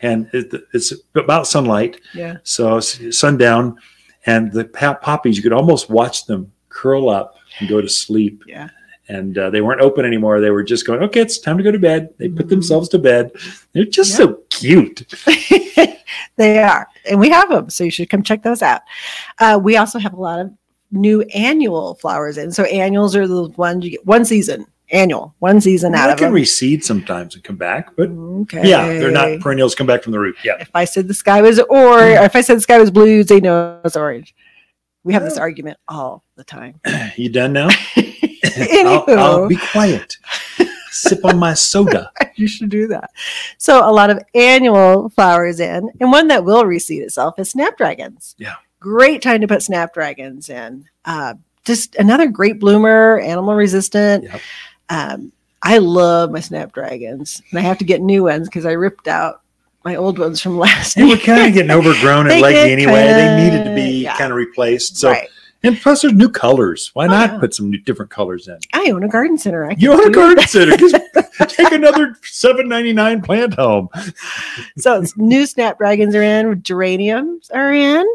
And it, it's about sunlight. Yeah. So it's sundown. And the poppies, you could almost watch them curl up and go to sleep. Yeah. And uh, they weren't open anymore. They were just going, okay, it's time to go to bed. They put themselves to bed. They're just yeah. so cute. They are. And we have them. So you should come check those out. Uh, we also have a lot of new annual flowers in. So annuals are the ones you get one season, annual, one season well, out of them. They can reseed sometimes and come back. But okay. yeah, they're not perennials, come back from the root. Yeah. If I said the sky was orange, or if I said the sky was blue, they know it's orange. We have this argument all the time. You done now? I'll, I'll be quiet. Sip on my soda. You should do that. So a lot of annual flowers in. And one that will reseed itself is snapdragons. Yeah. Great time to put snapdragons in. Uh, just another great bloomer, animal resistant. Yep. Um, I love my snapdragons. And I have to get new ones because I ripped out my old ones from last year. They were kind of getting overgrown and leggy anyway. Kinda, they needed to be yeah. kind of replaced. So. Right. And plus, there's new colors. Why oh, not yeah. put some new, different colors in? I own a garden center. I you own a garden center. Just take another seven ninety-nine plant home. So new snapdragons are in. Geraniums are in.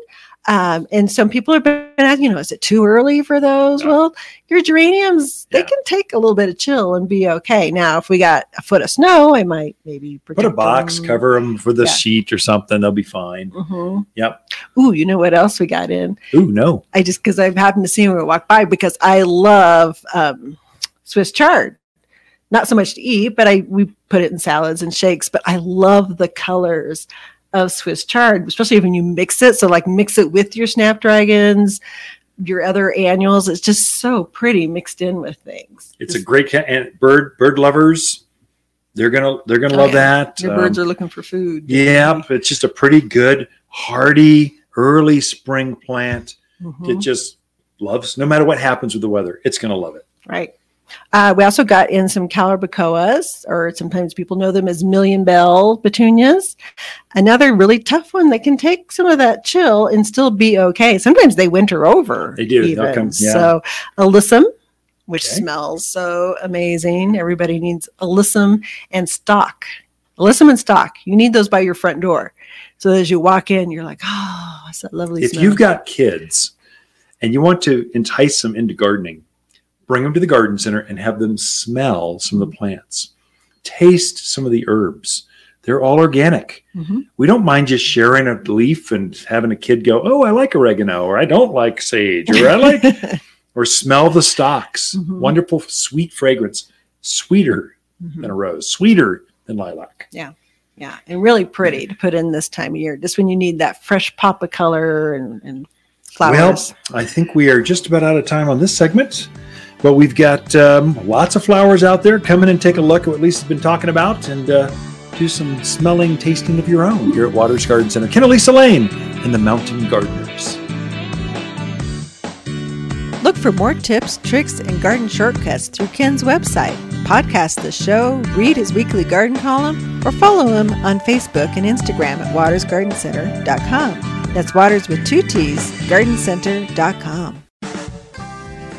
Um, and some people have been asking, you know, is it too early for those? No. Well, your geraniums, yeah. they can take a little bit of chill and be okay. Now, if we got a foot of snow, I might maybe protect Put a box, them. cover them with a yeah. sheet or something. They'll be fine. Mm-hmm. Yep. Ooh, you know what else we got in? Ooh, no. I just, because I've happened to see them walk by, because I love um, Swiss chard. Not so much to eat, but I we put it in salads and shakes, but I love the colors of Swiss chard, especially when you mix it. So like mix it with your snapdragons, your other annuals. It's just so pretty mixed in with things. It's, it's a great ca- and bird, bird lovers. They're going to, they're going to oh, love yeah. that. Your um, birds are looking for food. Yeah. It's just a pretty good, hardy, early spring plant. Mm-hmm. that just loves, no matter what happens with the weather, it's going to love it. Right. Uh, we also got in some Calabacoas, or sometimes people know them as million bell petunias. Another really tough one that can take some of that chill and still be okay. Sometimes they winter over. They do. Even. Come, yeah. So alyssum, which okay. smells so amazing. Everybody needs alyssum and stock. Alyssum and stock. You need those by your front door. So as you walk in, you're like, oh, it's that lovely if smell. If you've got kids and you want to entice them into gardening, bring them to the garden center and have them smell some of the plants. Taste some of the herbs. They're all organic. Mm-hmm. We don't mind just sharing a leaf and having a kid go, oh, I like oregano, or I don't like sage, or I like, or smell the stocks. Mm-hmm. Wonderful, sweet fragrance. Sweeter mm-hmm. than a rose. Sweeter than lilac. Yeah. Yeah, and really pretty to put in this time of year, just when you need that fresh pop of color and, and flowers. Well, I think we are just about out of time on this segment, but we've got um, lots of flowers out there. Come in and take a look at what Lisa's been talking about and uh, do some smelling, tasting of your own here at Waters Garden Center. Ken and Lisa Lane and the Mountain Gardeners. Look for more tips, tricks, and garden shortcuts through Ken's website. Podcast the show, read his weekly garden column, or follow him on Facebook and Instagram at waters garden center dot com. That's Waters with two T's, garden center dot com.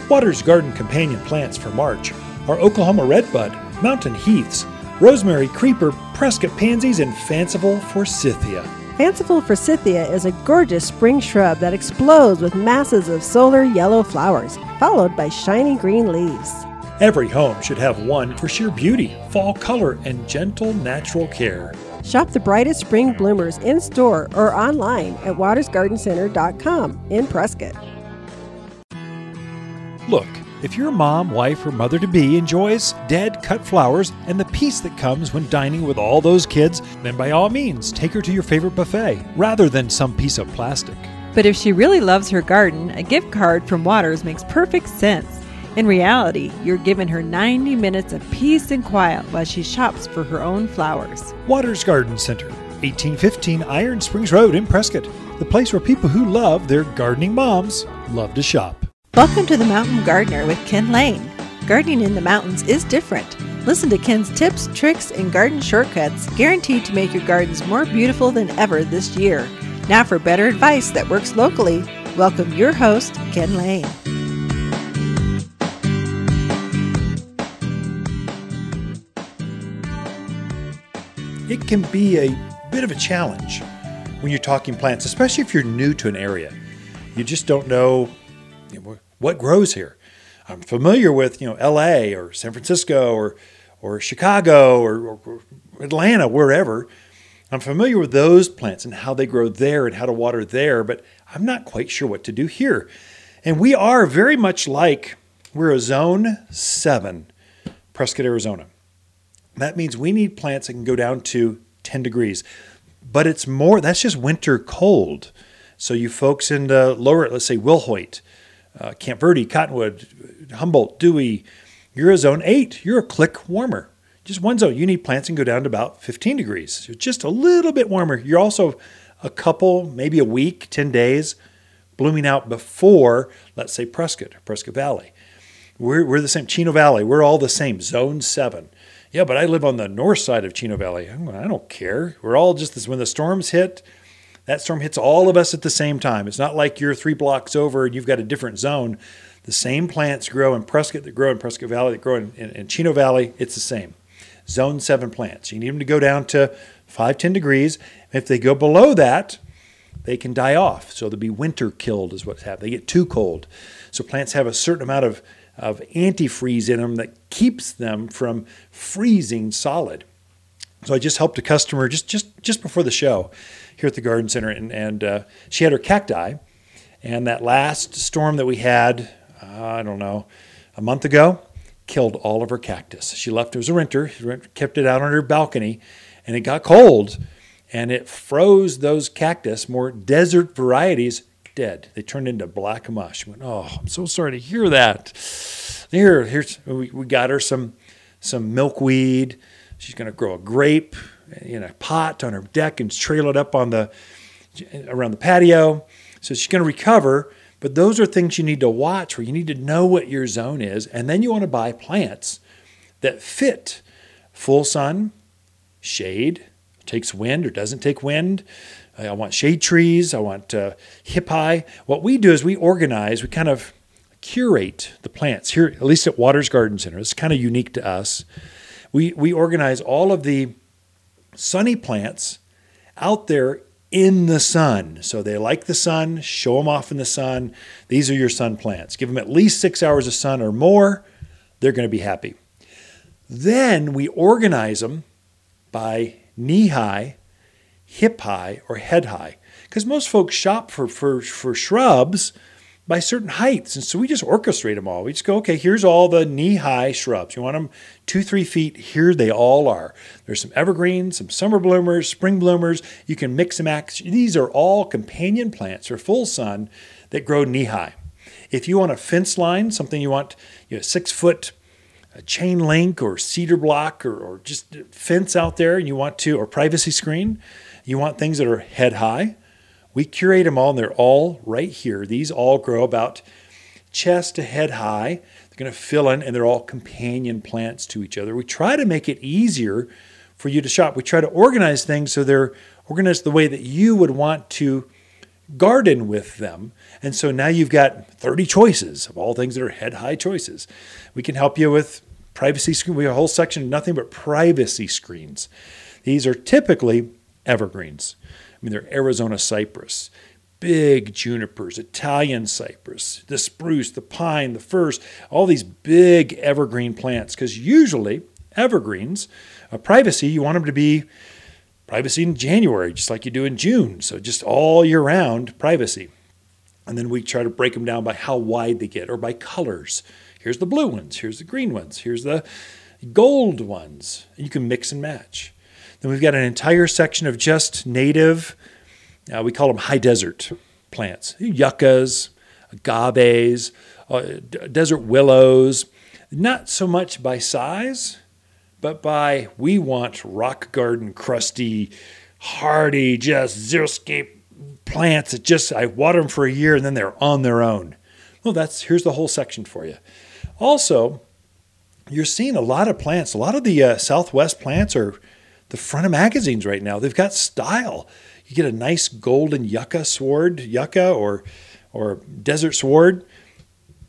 Waters Garden companion plants for March are Oklahoma Redbud, Mountain Heaths, Rosemary Creeper, Prescott Pansies, and Fanciful Forsythia. Fanciful Forsythia is a gorgeous spring shrub that explodes with masses of solar yellow flowers, followed by shiny green leaves. Every home should have one for sheer beauty, fall color, and gentle natural care. Shop the brightest spring bloomers in store or online at waters garden center dot com in Prescott. Look, if your mom, wife, or mother-to-be enjoys dead cut flowers and the peace that comes when dining with all those kids, then by all means, take her to your favorite buffet rather than some piece of plastic. But if she really loves her garden, a gift card from Waters makes perfect sense. In reality, you're giving her ninety minutes of peace and quiet while she shops for her own flowers. Waters Garden Center, eighteen fifteen Iron Springs Road in Prescott, the place where people who love their gardening moms love to shop. Welcome to The Mountain Gardener with Ken Lane. Gardening in the mountains is different. Listen to Ken's tips, tricks, and garden shortcuts guaranteed to make your gardens more beautiful than ever this year. Now for better advice that works locally, welcome your host, Ken Lane. It can be a bit of a challenge when you're talking plants, especially if you're new to an area. You just don't know what grows here. I'm familiar with, you know, L A or San Francisco or or Chicago or, or Atlanta, wherever. I'm familiar with those plants and how they grow there and how to water there, but I'm not quite sure what to do here. And we are very much like, we're a zone seven, Prescott, Arizona. That means we need plants that can go down to ten degrees, but it's more, that's just winter cold. So you folks in the lower, let's say Wilhoit, uh, Camp Verde, Cottonwood, Humboldt, Dewey, you're a zone eight, you're a click warmer. Just one zone, you need plants that can go down to about fifteen degrees. So just a little bit warmer. You're also a couple, maybe a week, ten days blooming out before, let's say Prescott, Prescott Valley. We're, we're the same, Chino Valley, we're all the same, zone seven. Yeah, but I live on the north side of Chino Valley. I don't care. We're all just this. When the storms hit, that storm hits all of us at the same time. It's not like you're three blocks over and you've got a different zone. The same plants grow in Prescott that grow in Prescott Valley, that grow in, in, in Chino Valley. It's the same. Zone seven plants. You need them to go down to five, ten degrees. If they go below that, they can die off. So they'll be winter killed is what's happening. They get too cold. So plants have a certain amount of of antifreeze in them that keeps them from freezing solid. So I just helped a customer just just, just before the show here at the garden center, and, and uh, she had her cacti, and that last storm that we had, uh, I don't know, a month ago, killed all of her cactus. She left, it was a renter, she kept it out on her balcony, and it got cold, and it froze those cactus, more desert varieties, dead. They turned into black mush. Went, oh, I'm so sorry to hear that. Here, here's we, we got her some some milkweed. She's going to grow a grape in a pot on her deck and trail it up on the around the patio. So she's going to recover. But those are things you need to watch for. You need to know what your zone is, and then you want to buy plants that fit full sun, shade, takes wind or doesn't take wind. I want shade trees. I want uh, hip high. What we do is we organize, we kind of curate the plants here, at least at Waters Garden Center. It's kind of unique to us. We, we organize all of the sunny plants out there in the sun. So they like the sun, show them off in the sun. These are your sun plants. Give them at least six hours of sun or more. They're going to be happy. Then we organize them by knee high, hip high, or head high, because most folks shop for, for, for shrubs by certain heights. And so we just orchestrate them all. We just go, okay, here's all the knee-high shrubs. You want them two, three feet. Here they all are. There's some evergreens, some summer bloomers, spring bloomers. You can mix and match. These are all companion plants for full sun that grow knee-high. If you want a fence line, something you want, you know, six-foot a chain link or cedar block or, or just fence out there, and you want to, or privacy screen, you want things that are head high. We curate them all, and they're all right here. These all grow about chest to head high. They're going to fill in, and they're all companion plants to each other. We try to make it easier for you to shop. We try to organize things so they're organized the way that you would want to garden with them. And so now you've got thirty choices of all things that are head high choices. We can help you with privacy screen. We have a whole section of nothing but privacy screens. These are typically evergreens. I mean, they're Arizona cypress, big junipers, Italian cypress, the spruce, the pine, the firs, all these big evergreen plants. Because usually evergreens, uh, privacy, you want them to be privacy in January, just like you do in June. So just all year round privacy. And then we try to break them down by how wide they get or by colors. Here's the blue ones. Here's the green ones. Here's the gold ones. And you can mix and match. Then we've got an entire section of just native, uh, we call them high desert plants. Yuccas, agaves, uh, d- desert willows. Not so much by size, but by we want rock garden, crusty, hardy, just xeriscape plants that just, I water them for a year and then they're on their own. Well, that's, here's the whole section for you. Also, you're seeing a lot of plants. A lot of the uh, Southwest plants are the front of magazines right now. They've got style. You get a nice golden yucca sward, yucca or or desert sward.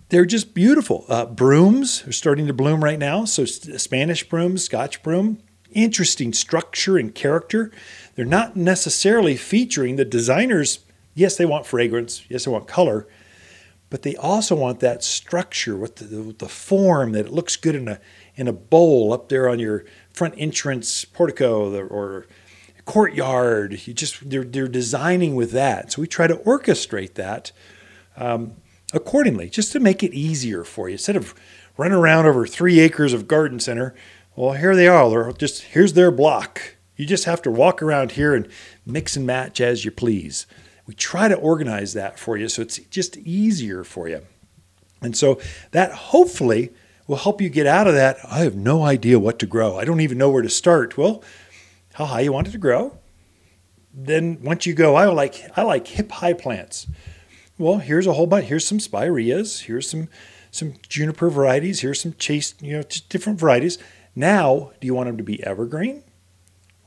They're just beautiful. Uh, brooms are starting to bloom right now. So Spanish broom, Scotch broom, interesting structure and character. They're not necessarily featuring the designers. Yes, they want fragrance. Yes, they want color. But they also want that structure with the, with the form, that it looks good in a in a bowl up there on your front entrance portico or courtyard. You just they're they're designing with that. So we try to orchestrate that um, accordingly, just to make it easier for you. Instead of running around over three acres of garden center, well, here they are. They're just here's their block. You just have to walk around here and mix and match as you please. We try to organize that for you so it's just easier for you. And so that hopefully will help you get out of that, I have no idea what to grow. I don't even know where to start. Well, how high you want it to grow. Then once you go, I like I like hip high plants. Well, here's a whole bunch. Here's some spireas. Here's some some juniper varieties. Here's some chaste, you know, just different varieties. Now, do you want them to be evergreen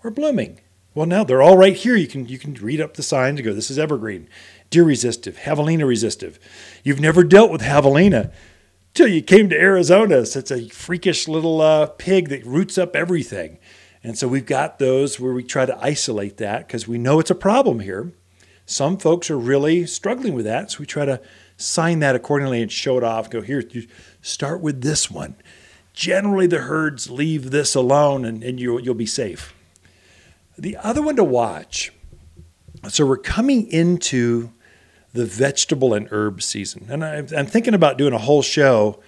or blooming? Well, now they're all right here. You can you can read up the signs and go, this is evergreen, deer resistive, javelina resistive. You've never dealt with javelina till you came to Arizona. So it's a freakish little uh, pig that roots up everything. And so we've got those where we try to isolate that because we know it's a problem here. Some folks are really struggling with that. So we try to sign that accordingly and show it off. Go here, you start with this one. Generally, the herds leave this alone and, and you, you'll be safe. The other one to watch, so we're coming into the vegetable and herb season. And I, I'm thinking about doing a whole show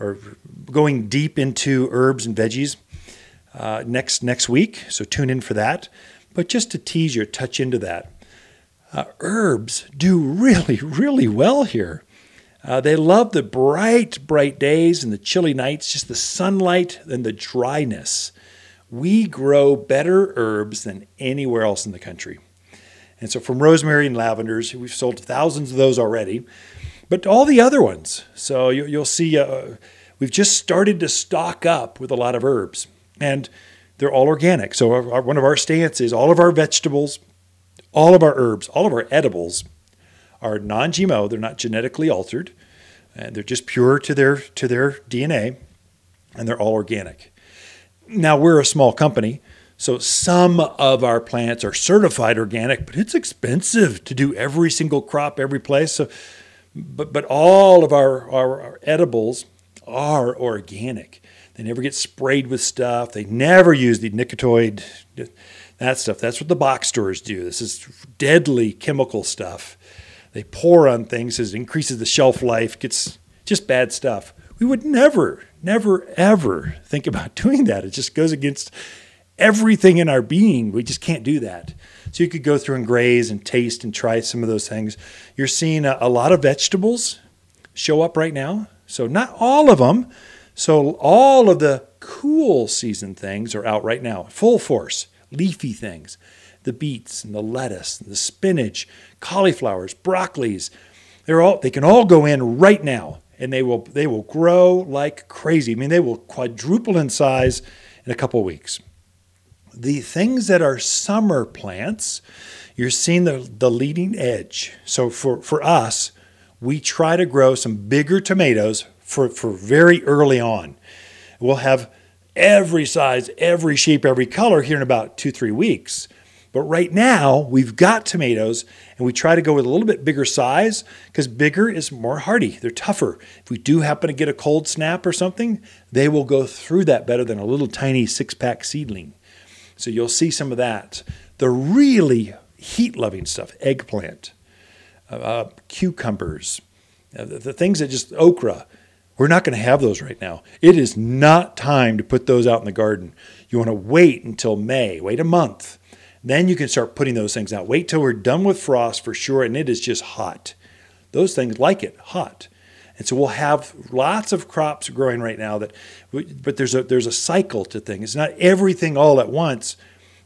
or going deep into herbs and veggies uh, next next week. So tune in for that. But just to tease you, touch into that. Uh, herbs do really, really well here. Uh, they love the bright, bright days and the chilly nights, just the sunlight and the dryness. We grow better herbs than anywhere else in the country. And so from rosemary and lavenders, we've sold thousands of those already, but all the other ones. So you, you'll see uh, we've just started to stock up with a lot of herbs, and they're all organic. So our, our, one of our stance is all of our vegetables, all of our herbs, all of our edibles are non-G M O. They're not genetically altered, and they're just pure to their to their D N A, and they're all organic. Now, we're a small company, so some of our plants are certified organic, but it's expensive to do every single crop, every place. So, but but all of our, our, our edibles are organic. They never get sprayed with stuff. They never use the nicotoid, that stuff. That's what the box stores do. This is deadly chemical stuff they pour on things as it increases the shelf life, gets just bad stuff. We would never, never, ever think about doing that. It just goes against everything in our being. We just can't do that. So you could go through and graze and taste and try some of those things. You're seeing a, a lot of vegetables show up right now. So not all of them. So all of the cool season things are out right now, full force, leafy things. The beets and the lettuce and the spinach, cauliflowers, broccolis, they're all, they can all go in right now, and they will they will grow like crazy. I mean, they will quadruple in size in a couple of weeks. The things that are summer plants, you're seeing the, the leading edge. So for, for us, we try to grow some bigger tomatoes for, for very early on. We'll have every size, every shape, every color here in about two, three weeks. But right now, we've got tomatoes, and we try to go with a little bit bigger size because bigger is more hardy. They're tougher. If we do happen to get a cold snap or something, they will go through that better than a little tiny six-pack seedling. So you'll see some of that. The really heat-loving stuff, eggplant, uh, cucumbers, uh, the, the things that just, okra, we're not going to have those right now. It is not time to put those out in the garden. You want to wait until May, wait a month. Then you can start putting those things out. Wait till we're done with frost for sure, and it is just hot. Those things like it, hot. And so we'll have lots of crops growing right now, that, but there's a, there's a cycle to things. It's not everything all at once.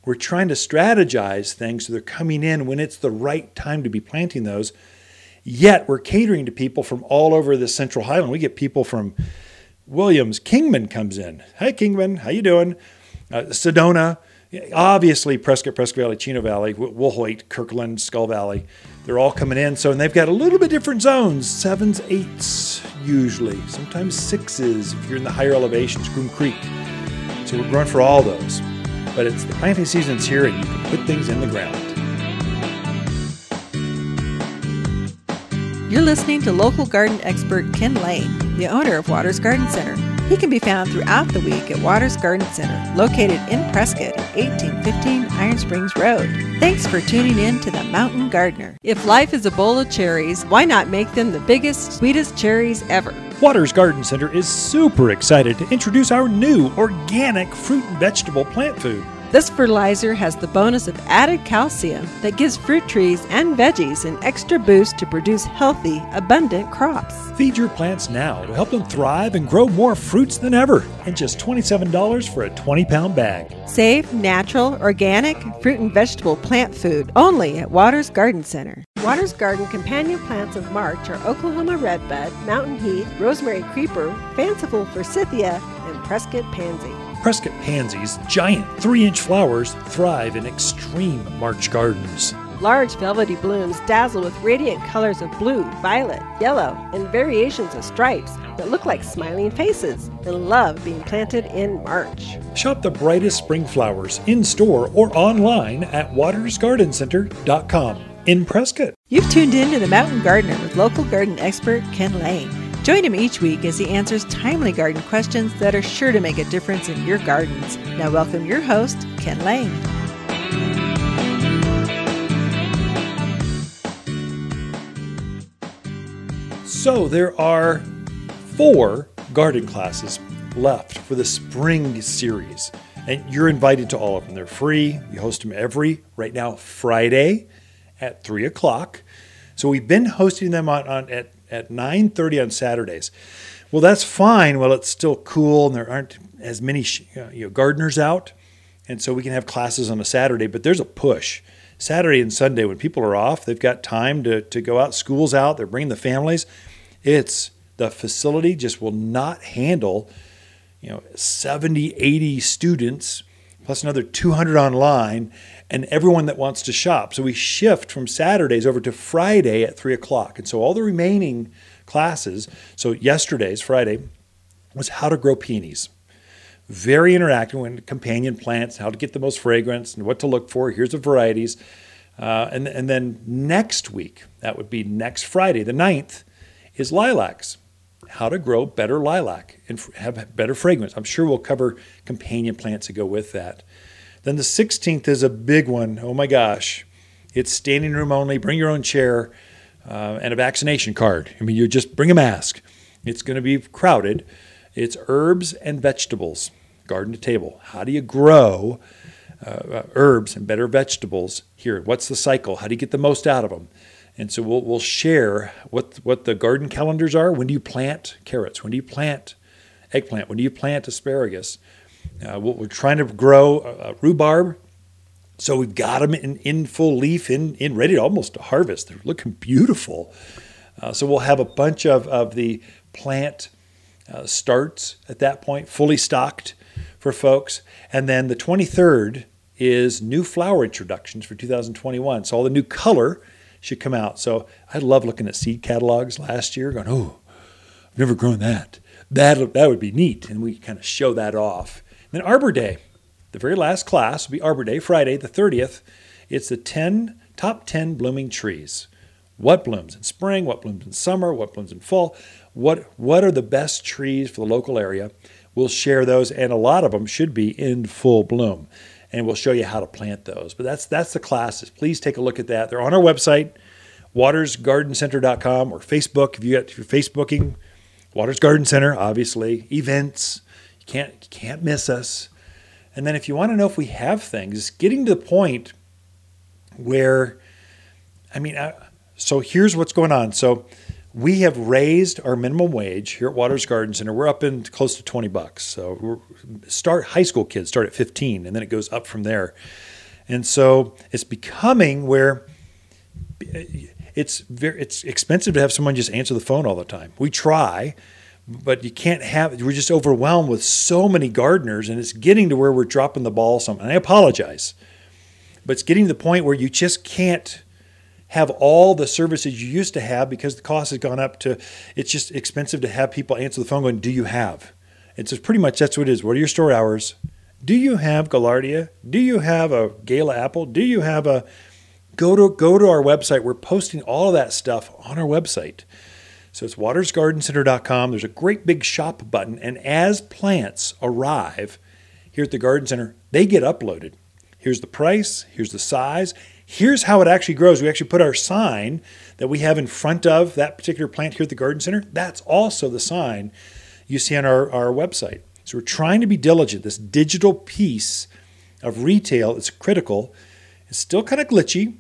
We're trying to strategize things so they're coming in when it's the right time to be planting those. Yet we're catering to people from all over the Central Highland. We get people from Williams. Kingman comes in. Hi, Kingman. How you doing? Uh, Sedona. Obviously, Prescott, Prescott Valley, Chino Valley, Wilhoit, Kirkland, Skull Valley, they're all coming in. So, and they've got a little bit different zones, sevens, eights usually, sometimes sixes if you're in the higher elevations, Groom Creek. So we're growing for all those. But it's the planting season's here, and you can put things in the ground. You're listening to local garden expert Ken Lane, the owner of Waters Garden Center. He can be found throughout the week at Waters Garden Center, located in Prescott at eighteen fifteen Iron Springs Road. Thanks for tuning in to The Mountain Gardener. If life is a bowl of cherries, why not make them the biggest, sweetest cherries ever? Waters Garden Center is super excited to introduce our new organic fruit and vegetable plant food. This fertilizer has the bonus of added calcium that gives fruit trees and veggies an extra boost to produce healthy, abundant crops. Feed your plants now to help them thrive and grow more fruits than ever, and just twenty-seven dollars for a twenty-pound bag. Safe, natural, organic fruit and vegetable plant food only at Waters Garden Center. Waters Garden companion plants of March are Oklahoma Redbud, Mountain Heath, Rosemary Creeper, Fanciful Forsythia, and Prescott Pansy. Prescott Pansies, giant three-inch flowers, thrive in extreme March gardens. Large velvety blooms dazzle with radiant colors of blue, violet, yellow, and variations of stripes that look like smiling faces and love being planted in March. Shop the brightest spring flowers in-store or online at waters garden center dot com in Prescott. You've tuned in to The Mountain Gardener with local garden expert Ken Lane. Join him each week as he answers timely garden questions that are sure to make a difference in your gardens. Now welcome your host, Ken Lane. So there are four garden classes left for the spring series, and you're invited to all of them. They're free. We host them every, right now, Friday at three o'clock. So we've been hosting them on, on at at nine thirty on Saturdays. Well, that's fine. Well, it's still cool, and there aren't as many sh you know, gardeners out, and so we can have classes on a Saturday, but there's a push. Saturday and Sunday, when people are off, they've got time to, to go out, school's out, they're bringing the families. It's, the facility just will not handle, you know, seventy, eighty students, plus another two hundred online, and everyone that wants to shop. So we shift from Saturdays over to Friday at three o'clock. And so all the remaining classes, so yesterday's Friday, was how to grow peonies. Very interactive with companion plants, how to get the most fragrance, and what to look for. Here's the varieties. Uh, and, and then next week, that would be next Friday, the ninth, is lilacs. How to grow better lilac and have better fragrance. I'm sure we'll cover companion plants to go with that. Then the sixteenth is a big one. Oh my gosh. It's standing room only. Bring your own chair. uh, and a vaccination card. I mean, you just bring a mask. It's going to be crowded. It's herbs and vegetables, garden to table. How do you grow uh, herbs and better vegetables here? What's the cycle? How do you get the most out of them? And so we'll, we'll share what, what the garden calendars are. When do you plant carrots? When do you plant eggplant? When do you plant asparagus? Uh, we're trying to grow uh, rhubarb. So we've got them in, in full leaf, in, in ready to almost harvest. They're looking beautiful. Uh, so we'll have a bunch of, of the plant uh, starts at that point, fully stocked for folks. And then the twenty-third is new flower introductions for two thousand twenty-one. So all the new color should come out. So I love looking at seed catalogs last year going, oh, I've never grown that. That, that would be neat. And we kind of show that off. And then Arbor Day, the very last class will be Arbor Day, Friday the thirtieth. It's the ten, top ten blooming trees. What blooms in spring? What blooms in summer? What blooms in fall? What, what are the best trees for the local area? We'll share those, and a lot of them should be in full bloom. And we'll show you how to plant those. But that's that's the classes. Please take a look at that. They're on our website, waters garden center dot com, or Facebook. If, you got, if you're Facebooking, Waters Garden Center, obviously. Events. You can't, you can't miss us. And then if you want to know if we have things, getting to the point where, I mean, I, so here's what's going on. So we have raised our minimum wage here at Waters Garden Center. We're up in close to twenty bucks. So we're start high school kids start at fifteen, and then it goes up from there. And so it's becoming where it's very, it's expensive to have someone just answer the phone all the time. We try, but you can't have. We're just overwhelmed with so many gardeners, and it's getting to where we're dropping the ball. Some, and I apologize, but it's getting to the point where you just can't have all the services you used to have because the cost has gone up to, it's just expensive to have people answer the phone going, do you have? It's just pretty much that's what it is. What are your store hours? Do you have Gaillardia? Do you have a Gala apple? Do you have a, go to go to our website. We're posting all of that stuff on our website. So it's waters garden center dot com. There's a great big shop button. And as plants arrive here at the garden center, they get uploaded. Here's the price. Here's the size. Here's how it actually grows. We actually put our sign that we have in front of that particular plant here at the garden center. That's also the sign you see on our, our website. So we're trying to be diligent. This digital piece of retail is critical. It's still kind of glitchy,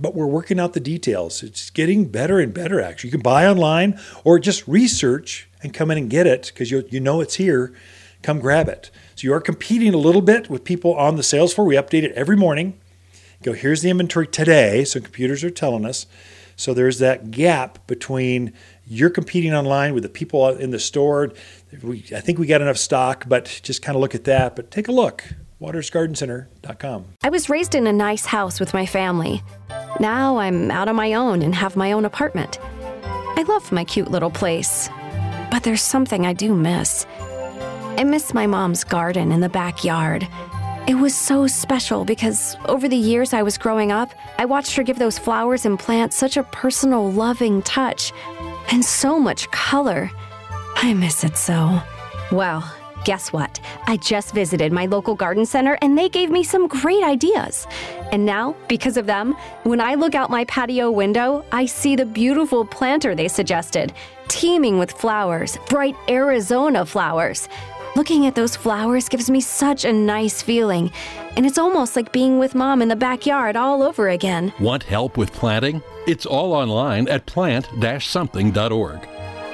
but we're working out the details. It's getting better and better, actually. You can buy online or just research and come in and get it because you, you know it's here. Come grab it. So you are competing a little bit with people on the sales floor. We update it every morning. Go, here's the inventory today, so computers are telling us. So there's that gap between you're competing online with the people in the store. We, I think we got enough stock, but just kind of look at that. But take a look, waters garden center dot com. I was raised in a nice house with my family. Now I'm out on my own and have my own apartment. I love my cute little place, but there's something I do miss. I miss my mom's garden in the backyard. It was so special because over the years I was growing up, I watched her give those flowers and plants such a personal, loving touch and so much color. I miss it so. Well, guess what? I just visited my local garden center and they gave me some great ideas. And now, because of them, when I look out my patio window, I see the beautiful planter they suggested, teeming with flowers, bright Arizona flowers. Looking at those flowers gives me such a nice feeling, and it's almost like being with Mom in the backyard all over again. Want help with planting? It's all online at plant something dot org.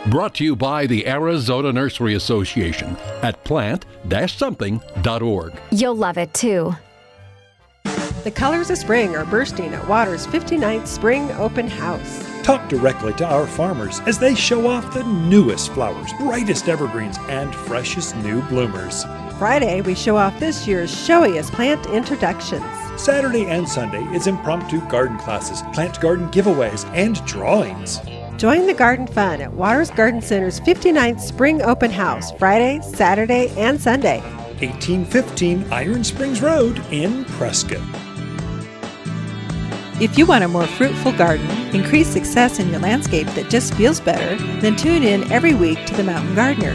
Brought to you by the Arizona Nursery Association at plant something dot org. You'll love it too. The colors of spring are bursting at Waters' fifty-ninth Spring Open House. Talk directly to our farmers as they show off the newest flowers, brightest evergreens, and freshest new bloomers. Friday, we show off this year's showiest plant introductions. Saturday and Sunday is impromptu garden classes, plant garden giveaways, and drawings. Join the garden fun at Waters Garden Center's fifty-ninth Spring Open House, Friday, Saturday, and Sunday. eighteen fifteen Iron Springs Road in Prescott. If you want a more fruitful garden, increase success in your landscape that just feels better, then tune in every week to The Mountain Gardener.